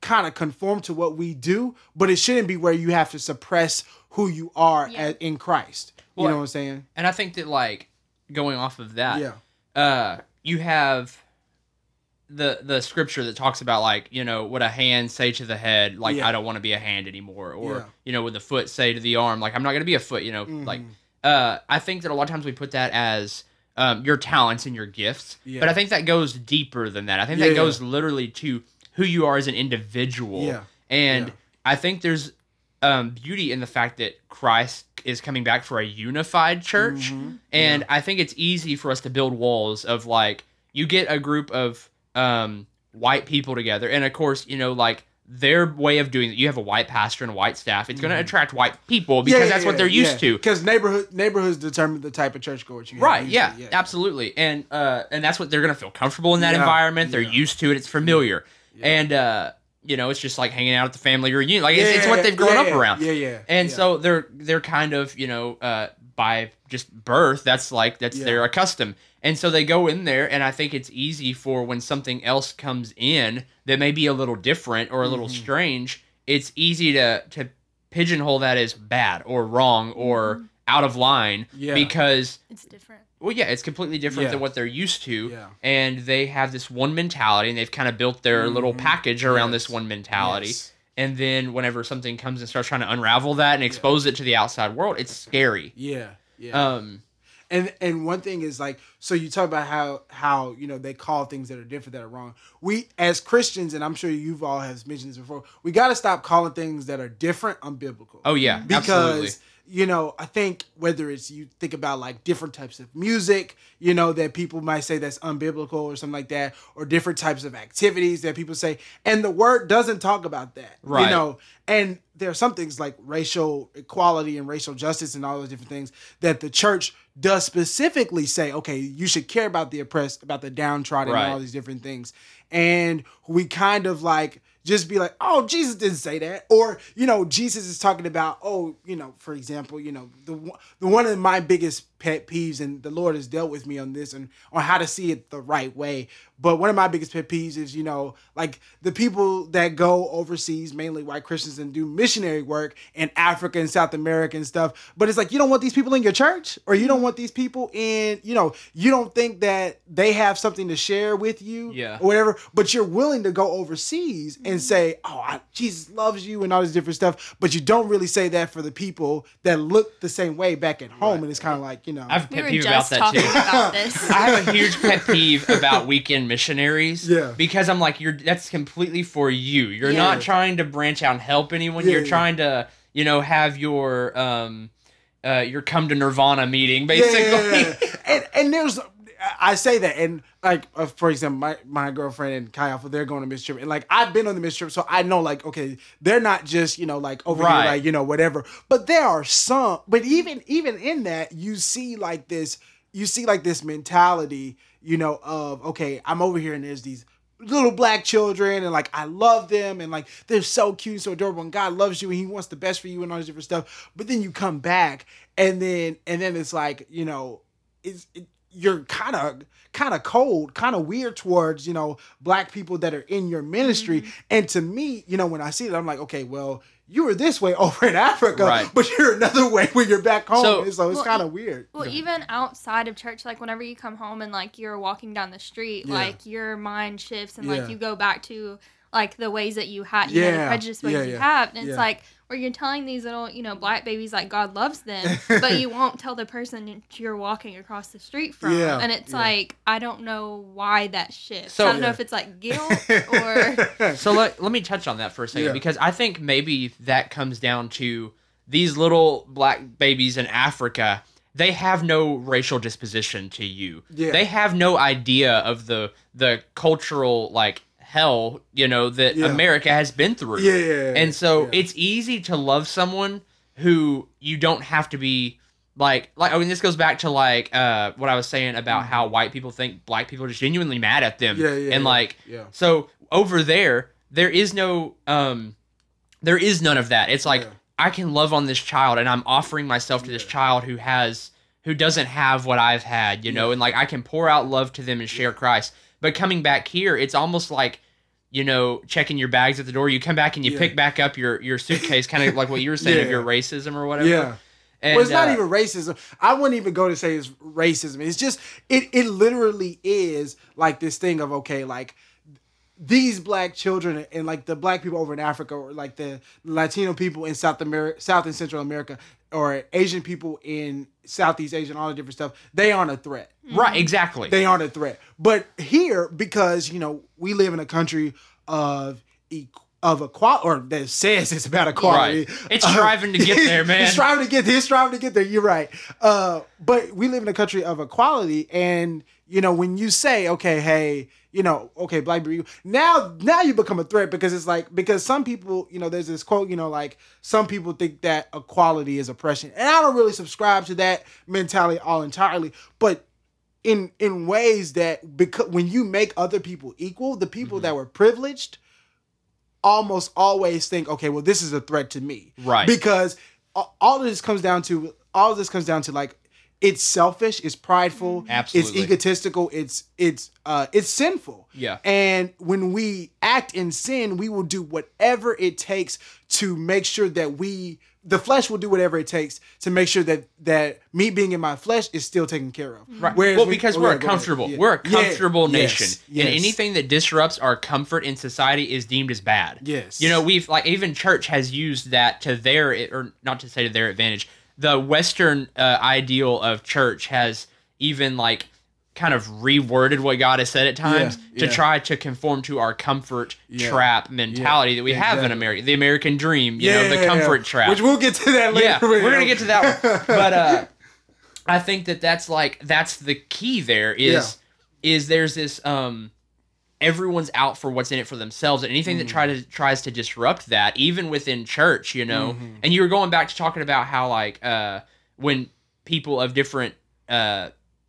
kind of conform to what we do, but it shouldn't be where you have to suppress who you are, yeah, as, in Christ. Well, you know what I'm saying? And I think that, like, going off of that, yeah, uh, you have the the scripture that talks about, like, you know, what a hand say to the head, like, yeah, I don't want to be a hand anymore. Or, yeah, you know, what the foot say to the arm, like, I'm not going to be a foot, you know, mm-hmm. like, Uh, I think that a lot of times we put that as um, your talents and your gifts, yeah, but I think that goes deeper than that. I think yeah, that goes yeah. literally to who you are as an individual. Yeah. And yeah. I think there's um, beauty in the fact that Christ is coming back for a unified church. Mm-hmm. And yeah. I think it's easy for us to build walls of, like, you get a group of um, white people together. And of course, you know, like, their way of doing it, you have a white pastor and white staff, it's going to attract white people because yeah, yeah, that's what they're yeah, used yeah. to. Because neighborhood neighborhoods determine the type of churchgoers you have. Right, yeah, yeah, absolutely. And uh, and that's what they're going to feel comfortable in that yeah, environment. They're yeah. used to it. It's familiar. Yeah. And, uh, you know, it's just like hanging out at the family reunion. Like, yeah, it's, it's what they've grown yeah, up yeah, around. Yeah, yeah. And yeah. so they're they're kind of, you know, uh, by just birth, that's like, that's yeah. their custom. And so they go in there, and I think it's easy for when something else comes in that may be a little different or a little mm-hmm. strange, it's easy to to pigeonhole that as bad or wrong or mm-hmm. out of line yeah. because it's different. Well, yeah, it's completely different yeah. than what they're used to, yeah. and they have this one mentality, and they've kind of built their mm-hmm. little package around yes. this one mentality. Yes. And then whenever something comes and starts trying to unravel that and expose yeah. it to the outside world, it's scary. Yeah, yeah. Um, And and one thing is, like, so you talk about how, how, you know, they call things that are different that are wrong. We, as Christians, and I'm sure you've all have mentioned this before, we got to stop calling things that are different unbiblical. Oh, yeah, because, absolutely. You know, I think whether it's, you think about, like, different types of music, you know, that people might say that's unbiblical or something like that, or different types of activities that people say, and the word doesn't talk about that. Right. You know, and there are some things like racial equality and racial justice and all those different things that the church does specifically say, okay, you should care about the oppressed, about the downtrodden, right. and all these different things. And we kind of, like, just be like, oh, Jesus didn't say that. Or, you know, Jesus is talking about, oh, you know, for example, you know, the, the one of my biggest pet peeves, and the Lord has dealt with me on this and on how to see it the right way. But one of my biggest pet peeves is, you know, like, the people that go overseas, mainly white Christians, and do missionary work in Africa and South America and stuff. But it's like, you don't want these people in your church, or you don't want these people in, you know, you don't think that they have something to share with you yeah. or whatever, but you're willing to go overseas and say, oh, I, Jesus loves you and all this different stuff. But you don't really say that for the people that look the same way back at home. Right. And it's kind of like, you know, I have a pet we peeve about that too. About this. I have a huge pet peeve about weekend missionaries. Yeah. Because I'm like, you're that's completely for you. You're yeah. not trying to branch out and help anyone. Yeah, you're yeah. trying to, you know, have your um uh your come to Nirvana meeting, basically. Yeah, yeah, yeah. and and there's I say that, and, like, uh, for example, my, my girlfriend and Chi Alpha, they're going to mission trip, and, like, I've been on the mission trip, so I know, like, okay, they're not just, you know, like, over right. here, like, you know, whatever, but there are some, but even, even in that, you see, like, this, you see, like, this mentality, you know, of, okay, I'm over here, and there's these little black children, and, like, I love them, and, like, they're so cute and so adorable, and God loves you, and He wants the best for you, and all this different stuff, but then you come back, and then, and then it's like, you know, it's, it, you're kind of kind of cold, kind of weird towards, you know, black people that are in your ministry. Mm-hmm. And to me, you know, when I see that, I'm like, okay, well, you were this way over in Africa, right. but you're another way when you're back home. So, so it's well, kind of weird. Well, yeah. even outside of church, like, whenever you come home and, like, you're walking down the street, yeah. like, your mind shifts and, yeah. like, you go back to, like the ways that you have, yeah. you know, the prejudice ways yeah, yeah. you have. And yeah. it's like, or you're telling these little, you know, black babies like God loves them, but you won't tell the person you're walking across the street from. Yeah, and it's yeah. like, I don't know why that shifts. So, I don't yeah. know if it's like guilt or. So let, let me touch on that for a second, yeah. because I think maybe that comes down to these little black babies in Africa. They have no racial disposition to you. Yeah. They have no idea of the the cultural, like, hell, you know, that yeah. America has been through. Yeah, yeah, yeah. And so yeah. it's easy to love someone who you don't have to be, like, like I mean, this goes back to, like, uh, what I was saying about mm. how white people think black people are just genuinely mad at them. Yeah, yeah, and, yeah. like, yeah. so over there, there is no, um, there is none of that. It's like, yeah. I can love on this child, and I'm offering myself to this yeah. child who has, who doesn't have what I've had, you know, yeah. and like I can pour out love to them and share Christ. But coming back here, it's almost like, you know, checking your bags at the door. You come back and you yeah. pick back up your, your suitcase, kind of like what you were saying yeah. of your racism or whatever. Yeah. And, well, it's not uh, even racism. I wouldn't even go to say it's racism. It's just, it, it literally is like this thing of, okay, like, these black children and like the black people over in Africa, or like the Latino people in South America, South and Central America, or Asian people in Southeast Asia and all the different stuff, they aren't a threat. Right, exactly. They aren't a threat. But here, because, you know, we live in a country of equality, of equality, or that says it's about equality. Right. It's striving uh, to get there, man. It's striving to get there. It's striving to get there. You're right. Uh, but we live in a country of equality, and, you know, when you say, okay, hey, you know, okay, black people, now, now you become a threat, because it's like, because some people, you know, there's this quote, you know, like, some people think that equality is oppression, and I don't really subscribe to that mentality all entirely, but in in ways that, because when you make other people equal, the people mm-hmm. that were privileged almost always think, okay, well, this is a threat to me, right? Because all of this comes down to, all of this comes down to like, it's selfish, it's prideful, absolutely, it's egotistical, it's it's uh, it's sinful. Yeah. And when we act in sin, we will do whatever it takes to make sure that we, the flesh will do whatever it takes to make sure that that me being in my flesh is still taken care of. Right. Whereas well, because we, we're, we're comfortable. Yeah. We're a comfortable yeah. nation. Yes. Yes. And anything that disrupts our comfort in society is deemed as bad. Yes. You know, we've, like, even church has used that to their, or not to say to their advantage, the Western uh, ideal of church has even, like, kind of reworded what God has said at times yeah, to yeah. try to conform to our comfort yeah. trap mentality yeah, that we exactly. have in America, the American dream, you yeah, know, the yeah, comfort yeah. trap. Which we'll get to that later. Yeah, we're going to get to that one. But uh, I think that that's like, that's the key there is, yeah. is there's this, um, everyone's out for what's in it for themselves, and anything mm-hmm. that try to, tries to disrupt that, even within church, you know, mm-hmm. and you were going back to talking about how like, uh, when people of different, uh,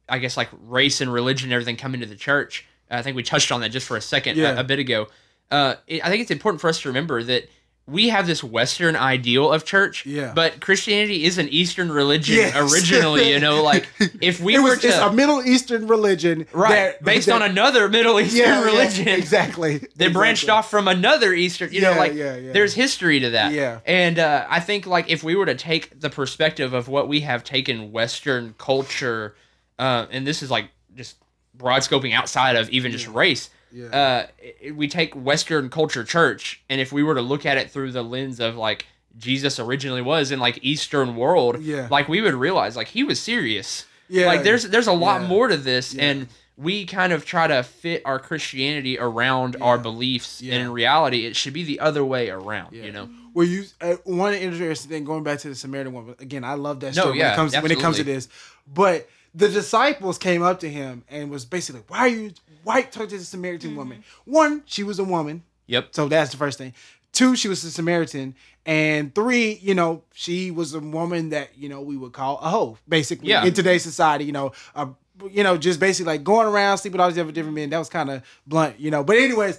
I guess like race and religion and everything come into the church. I think we touched on that just for a second yeah. a, a bit ago. Uh, it, I think it's important for us to remember that we have this Western ideal of church, yeah. but Christianity is an Eastern religion yes. originally. You know, like if we it were was, to, it's a Middle Eastern religion, right? That, based that, on another Middle Eastern yeah, religion, yeah, exactly. That exactly. branched off from another Eastern. You yeah, know, like yeah, yeah. there's history to that. Yeah, and uh, I think like if we were to take the perspective of what we have taken Western culture. Uh, and this is like just broad scoping outside of even just yeah. race. Yeah. Uh, we take Western culture church, and if we were to look at it through the lens of like Jesus originally was in like Eastern world, yeah. like we would realize like he was serious. Yeah. Like there's there's a lot yeah. more to this, yeah. and we kind of try to fit our Christianity around yeah. our beliefs, yeah. and in reality, it should be the other way around. Yeah. You know. Well, you uh, one interesting thing going back to the Samaritan woman again. I love that story no, yeah, when it comes absolutely. when it comes to this, but. The disciples came up to him and was basically, why are you why talking to the Samaritan mm-hmm. woman? One, she was a woman. Yep. So that's the first thing. Two, she was a Samaritan. And three, you know, she was a woman that, you know, we would call a hoe, basically, yeah. in today's society, you know, uh, you know, just basically like going around, sleeping with all these other different men. That was kind of blunt, you know. But anyways,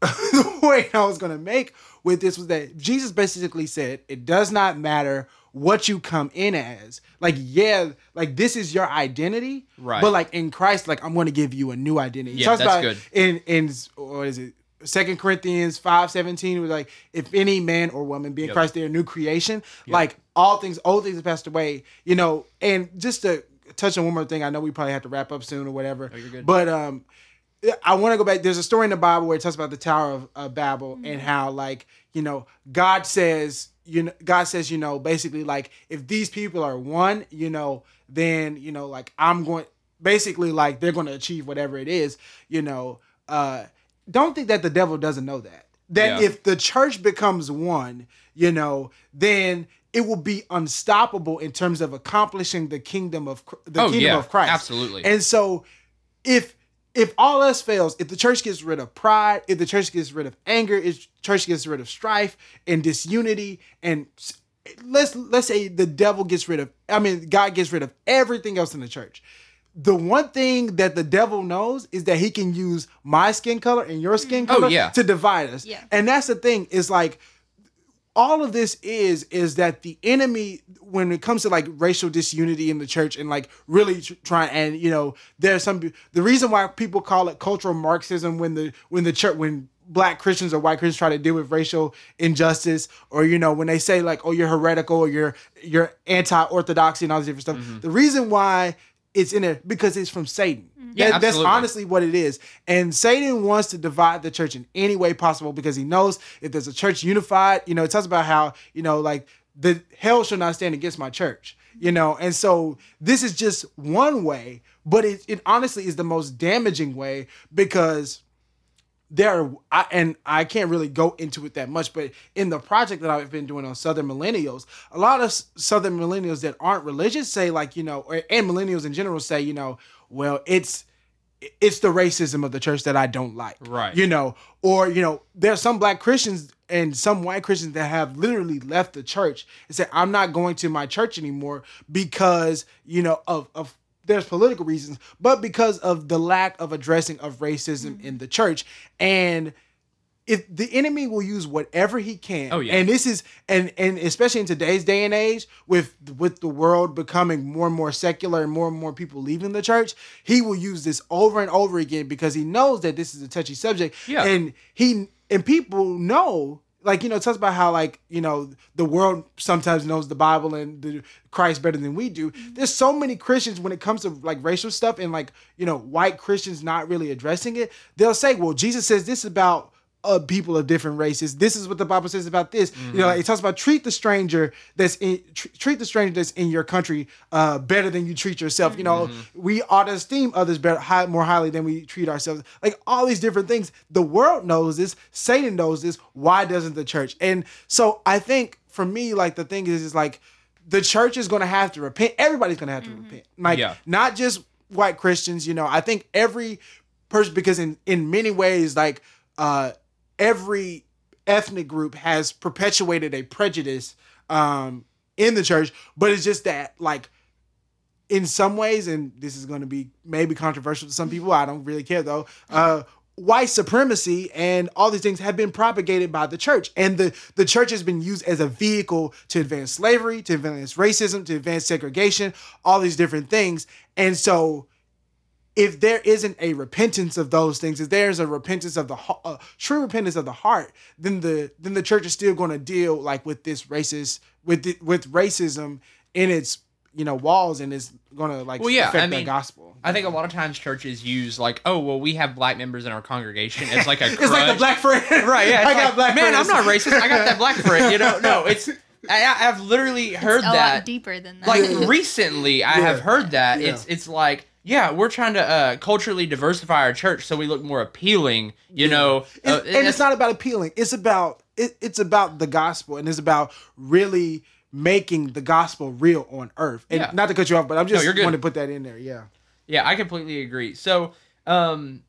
the point I was going to make with this was that Jesus basically said, it does not matter what you come in as. Like, yeah, like this is your identity, right? But like in Christ, like I'm going to give you a new identity. Yeah, that's about good. In in what is it? Second Corinthians five seventeen was like, if any man or woman be in yep. Christ, they're a new creation. Yep. Like all things, old things have passed away. You know, and just to touch on one more thing, I know we probably have to wrap up soon or whatever. Oh, you're good. But um, I want to go back. There's a story in the Bible where it talks about the Tower of uh, Babel mm-hmm. and how, like, you know, God says, you know, God says, you know, basically, like, if these people are one, you know, then, you know, like, I'm going, basically, like, they're going to achieve whatever it is, you know. Uh, don't think that the devil doesn't know that. That yeah. if the church becomes one, you know, then it will be unstoppable in terms of accomplishing the kingdom of the oh, kingdom yeah, of Christ. Absolutely. And so, if If all else fails, if the church gets rid of pride, if the church gets rid of anger, if the church gets rid of strife and disunity, and let's let's say the devil gets rid of, I mean, God gets rid of everything else in the church. The one thing that the devil knows is that he can use my skin color and your skin color oh, yeah. to divide us. Yeah. And that's the thing, is like, all of this is, is that the enemy, when it comes to like racial disunity in the church and like really trying, and, you know, there's some, the reason why people call it cultural Marxism when the, when the church, when black Christians or white Christians try to deal with racial injustice, or, you know, when they say like, oh, you're heretical, or you're, you're anti-orthodoxy and all this different stuff. Mm-hmm. The reason why it's in it, because it's from Satan. Yeah, that, that's honestly what it is. And Satan wants to divide the church in any way possible, because he knows if there's a church unified, you know, it talks about how, you know, like, the hell shall not stand against my church, you know. And so this is just one way, but it, it honestly is the most damaging way, because there are, I, and I can't really go into it that much, but in the project that I've been doing on Southern millennials, a lot of Southern millennials that aren't religious say, like, you know, or, and millennials in general say, you know, well, it's it's the racism of the church that I don't like. Right. You know, or, you know, there are some black Christians and some white Christians that have literally left the church and said, I'm not going to my church anymore because, you know, of, of there's political reasons, but because of the lack of addressing of racism mm-hmm. in the church. And if the enemy will use whatever he can, oh, yeah. and this is, and and especially in today's day and age, with with the world becoming more and more secular and more and more people leaving the church, he will use this over and over again, because he knows that this is a touchy subject, yeah. and he and people know, like, you know, it talks about how, like, you know, the world sometimes knows the Bible and the Christ better than we do. Mm-hmm. There's so many Christians, when it comes to like racial stuff and like, you know, white Christians not really addressing it, they'll say, well, Jesus says this about of people of different races. This is what the Bible says about this. Mm-hmm. You know, it talks about treat the stranger that's in, tr- treat the stranger that's in your country uh, better than you treat yourself. You know, mm-hmm. we ought to esteem others better, high, more highly than we treat ourselves. Like, all these different things. The world knows this. Satan knows this. Why doesn't the church? And so I think for me, like, the thing is, is like, the church is going to have to repent. Everybody's going to have to mm-hmm. repent. Like, yeah. not just white Christians. You know, I think every person, because in in many ways, like, uh. every ethnic group has perpetuated a prejudice um, in the church, but it's just that, like, in some ways, and this is going to be maybe controversial to some people, I don't really care though, uh, white supremacy and all these things have been propagated by the church, and the, the church has been used as a vehicle to advance slavery, to advance racism, to advance segregation, all these different things. And so, if there isn't a repentance of those things, if there's a repentance of the uh, true repentance of the heart, then the then the church is still going to deal like with this racist with the, with racism in its, you know, walls, and it's going to like well, yeah, affect I mean, the gospel. I think a lot of times churches use like, oh, well, we have black members in our congregation as like a crutch. It's like the black friend, right? Yeah, I like, got black. Man, friends. I'm not racist. I got that black friend. You know, no, it's. I, I've literally heard it's a that lot deeper than that. Like recently, I yeah. have heard that yeah. it's it's like. Yeah, we're trying to uh, culturally diversify our church so we look more appealing, you yeah. know. Uh, and, and it's not about appealing. It's about it, it's about the gospel, and it's about really making the gospel real on earth. And yeah. not to cut you off, but I'm just no, want to put that in there. Yeah, yeah, I completely agree. So, um,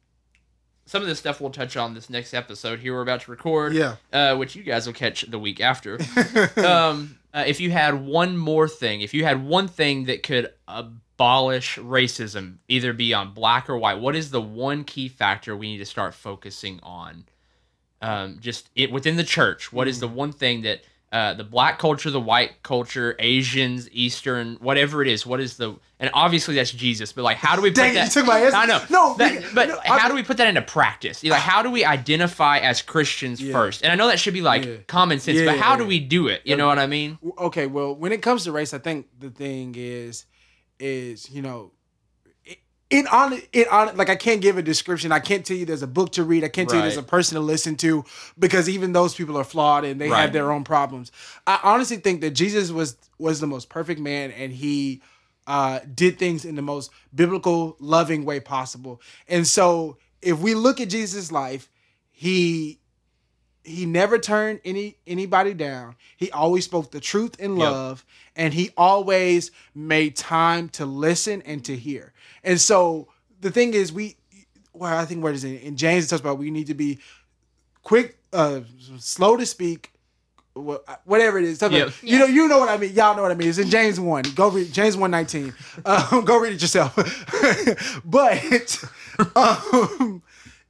some of this stuff we'll touch on this next episode here we're about to record. Yeah, uh, which you guys will catch the week after. um, uh, if you had one more thing, if you had one thing that could. Uh, abolish racism, either be on black or white, what is the one key factor we need to start focusing on? Um, just it within the church, what mm-hmm. is the one thing that uh, the black culture, the white culture, Asians, Eastern, whatever it is, what is the, and obviously that's Jesus, but like, how do we put Dang, that? You took my answer. I know. No, that, but no, how I, do we put that into practice? Like, how do we identify as Christians yeah. first? And I know that should be like yeah. common sense, yeah, but how yeah. do we do it? You okay. know what I mean? Okay. Well, when it comes to race, I think the thing is, is, you know, it, It on it on like I can't give a description. I can't tell you there's a book to read. I can't tell right. you there's a person to listen to, because even those people are flawed and they right. have their own problems. I honestly think that Jesus was was the most perfect man, and he uh, did things in the most biblical, loving way possible. And so if we look at Jesus' life, he he never turned any anybody down. He always spoke the truth in love, yep. and he always made time to listen and to hear. And so the thing is, we, well, I think where is it in James it talks about we need to be quick, uh, slow to speak, whatever it is. Yep. Like, you know, you know what I mean. Y'all know what I mean. It's in James one. Go read James one nineteen. Um, go read it yourself. But um,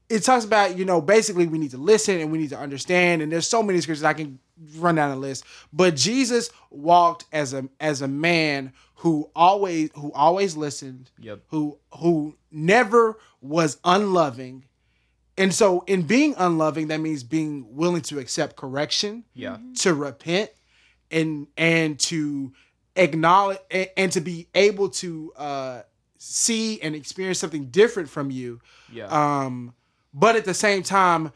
it talks about, you know, basically we need to listen and we need to understand. And there's so many scriptures I can run down a list. But Jesus walked as a as a man who always who always listened, yep. who who never was unloving. And so in being unloving, that means being willing to accept correction, yeah. to repent, and and to acknowledge and, and to be able to uh, see and experience something different from you. Yeah. Um, but at the same time,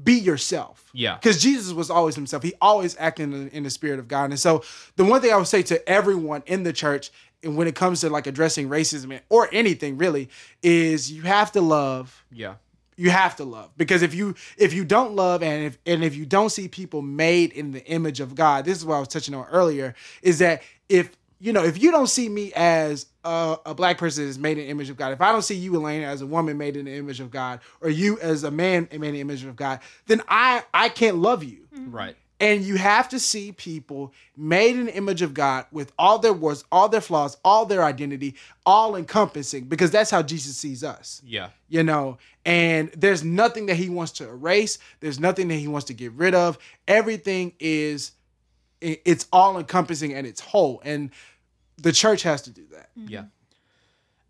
be yourself. Yeah. Because Jesus was always himself. He always acted in, in the spirit of God. And so the one thing I would say to everyone in the church, and when it comes to like addressing racism or anything really, is you have to love. Yeah. You have to love. Because if you if you don't love and if and if you don't see people made in the image of God, this is what I was touching on earlier, is that if you know, if you don't see me as a, a black person is made in the image of God, if I don't see you, Elena, as a woman made in the image of God, or you as a man made in the image of God, then I, I can't love you. Right. And you have to see people made in the image of God with all their warts, all their flaws, all their identity, all encompassing, because that's how Jesus sees us. Yeah. You know, and there's nothing that he wants to erase. There's nothing that he wants to get rid of. Everything is, it's all encompassing and it's whole. And the church has to do that. Yeah,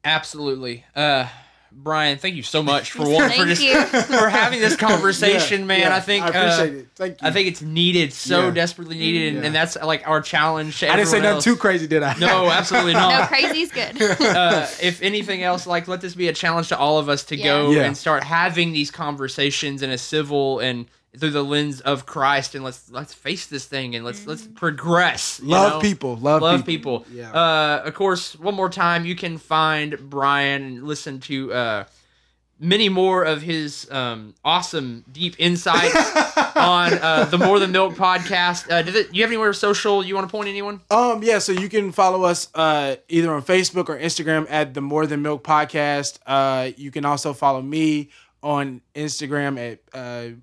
absolutely. Uh, Brian, thank you so much for one, for just you. for having this conversation, yeah, man. Yeah, I think I appreciate uh, it. Thank you. I think it's needed, so yeah. desperately needed, and, yeah. and that's like our challenge. To I didn't say nothing else. Too crazy, did I? No, absolutely not. No, crazy's good. uh, if anything else, like let this be a challenge to all of us to yeah. go yeah. and start having these conversations in a civil and through the lens of Christ, and let's let's face this thing, and let's let's progress. Love know? people, love, love people. people. Yeah. Uh, of course, one more time, you can find Brian and listen to uh, many more of his um, awesome deep insights on uh, the More Than Milk podcast. Uh, do they, you have anywhere social you want to point anyone? Um, yeah. So you can follow us uh, either on Facebook or Instagram at the More Than Milk podcast. Uh, you can also follow me on Instagram at. Uh,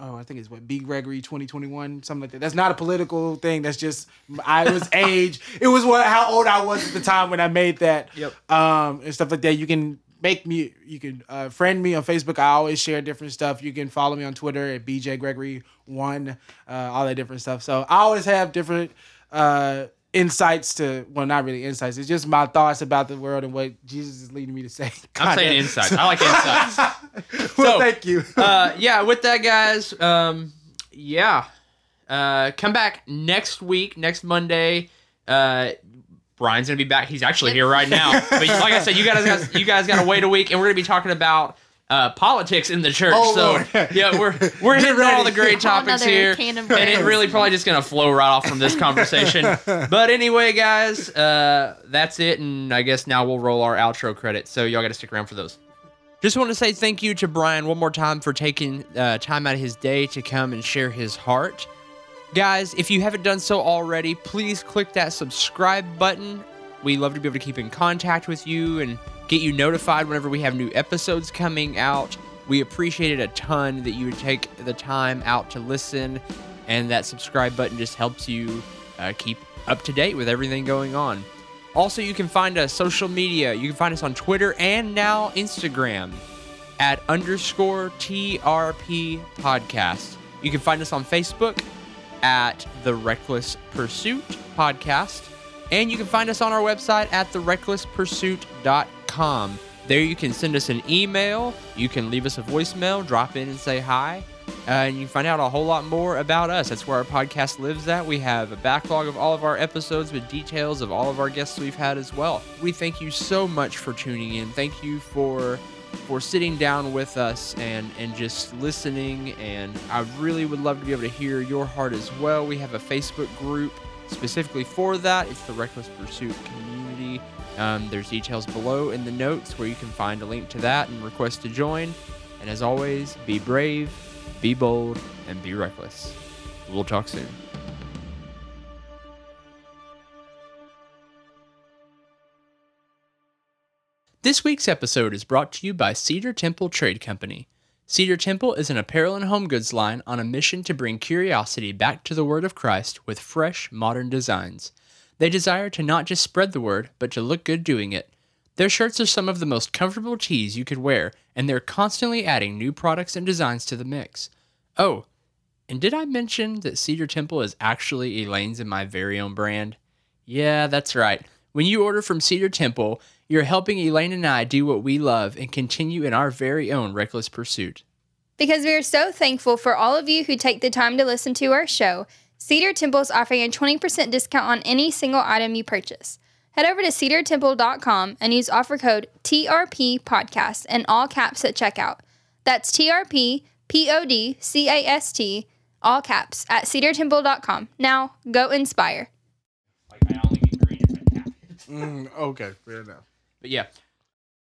Oh, I think it's what B Gregory twenty twenty-one, something like that. That's not a political thing. That's just I was age. It was what how old I was at the time when I made that. Yep. Um, and stuff like that. You can make me. You can uh, friend me on Facebook. I always share different stuff. You can follow me on Twitter at B J Gregory one. Uh, all that different stuff. So I always have different uh, insights to. Well, not really insights. It's just my thoughts about the world and what Jesus is leading me to say. Kinda. I'm saying insights. I like insights. Well, so, thank you. uh, yeah, with that, guys, um, yeah. Uh, come back next week, next Monday. Uh, Brian's going to be back. He's actually here right now. But like I said, you guys, guys you guys got to wait a week, and we're going to be talking about uh, politics in the church. Oh, so, Lord. yeah, we're we're hitting all the great topics here. And it really probably just going to flow right off from this conversation. But anyway, guys, uh, that's it. And I guess now we'll roll our outro credits. So y'all got to stick around for those. Just want to say thank you to Brian one more time for taking uh, time out of his day to come and share his heart. Guys, if you haven't done so already, please click that subscribe button. We love to be able to keep in contact with you and get you notified whenever we have new episodes coming out. We appreciate it a ton that you would take the time out to listen, and that subscribe button just helps you uh, keep up to date with everything going on. Also, you can find us social media. You can find us on Twitter and now Instagram at underscore T R P podcast. You can find us on Facebook at The Reckless Pursuit podcast. And you can find us on our website at the reckless pursuit dot com. There you can send us an email. You can leave us a voicemail, drop in and say hi. Uh, and you can find out a whole lot more about us. That's where our podcast lives at. We have a backlog of all of our episodes with details of all of our guests we've had as well. We thank you so much for tuning in. Thank you for for sitting down with us and, and just listening. And I really would love to be able to hear your heart as well. We have a Facebook group specifically for that. It's the Reckless Pursuit Community. Um, there's details below in the notes where you can find a link to that and request to join. And as always, be brave, be bold, and be reckless. We'll talk soon. This week's episode is brought to you by Cedar Temple Trade Company. Cedar Temple is an apparel and home goods line on a mission to bring curiosity back to the Word of Christ with fresh, modern designs. They desire to not just spread the Word, but to look good doing it. Their shirts are some of the most comfortable tees you could wear, and they're constantly adding new products and designs to the mix. Oh, and did I mention that Cedar Temple is actually Elaine's and my very own brand? Yeah, that's right. When you order from Cedar Temple, you're helping Elaine and I do what we love and continue in our very own reckless pursuit. Because we are so thankful for all of you who take the time to listen to our show, Cedar Temple is offering a twenty percent discount on any single item you purchase. Head over to cedar temple dot com and use offer code T R P podcast in all caps at checkout. That's T R P P O D C A S T, all caps, at cedar temple dot com. Now, go inspire. Like, I only get green if I tap it. Mm, okay, fair enough. But yeah.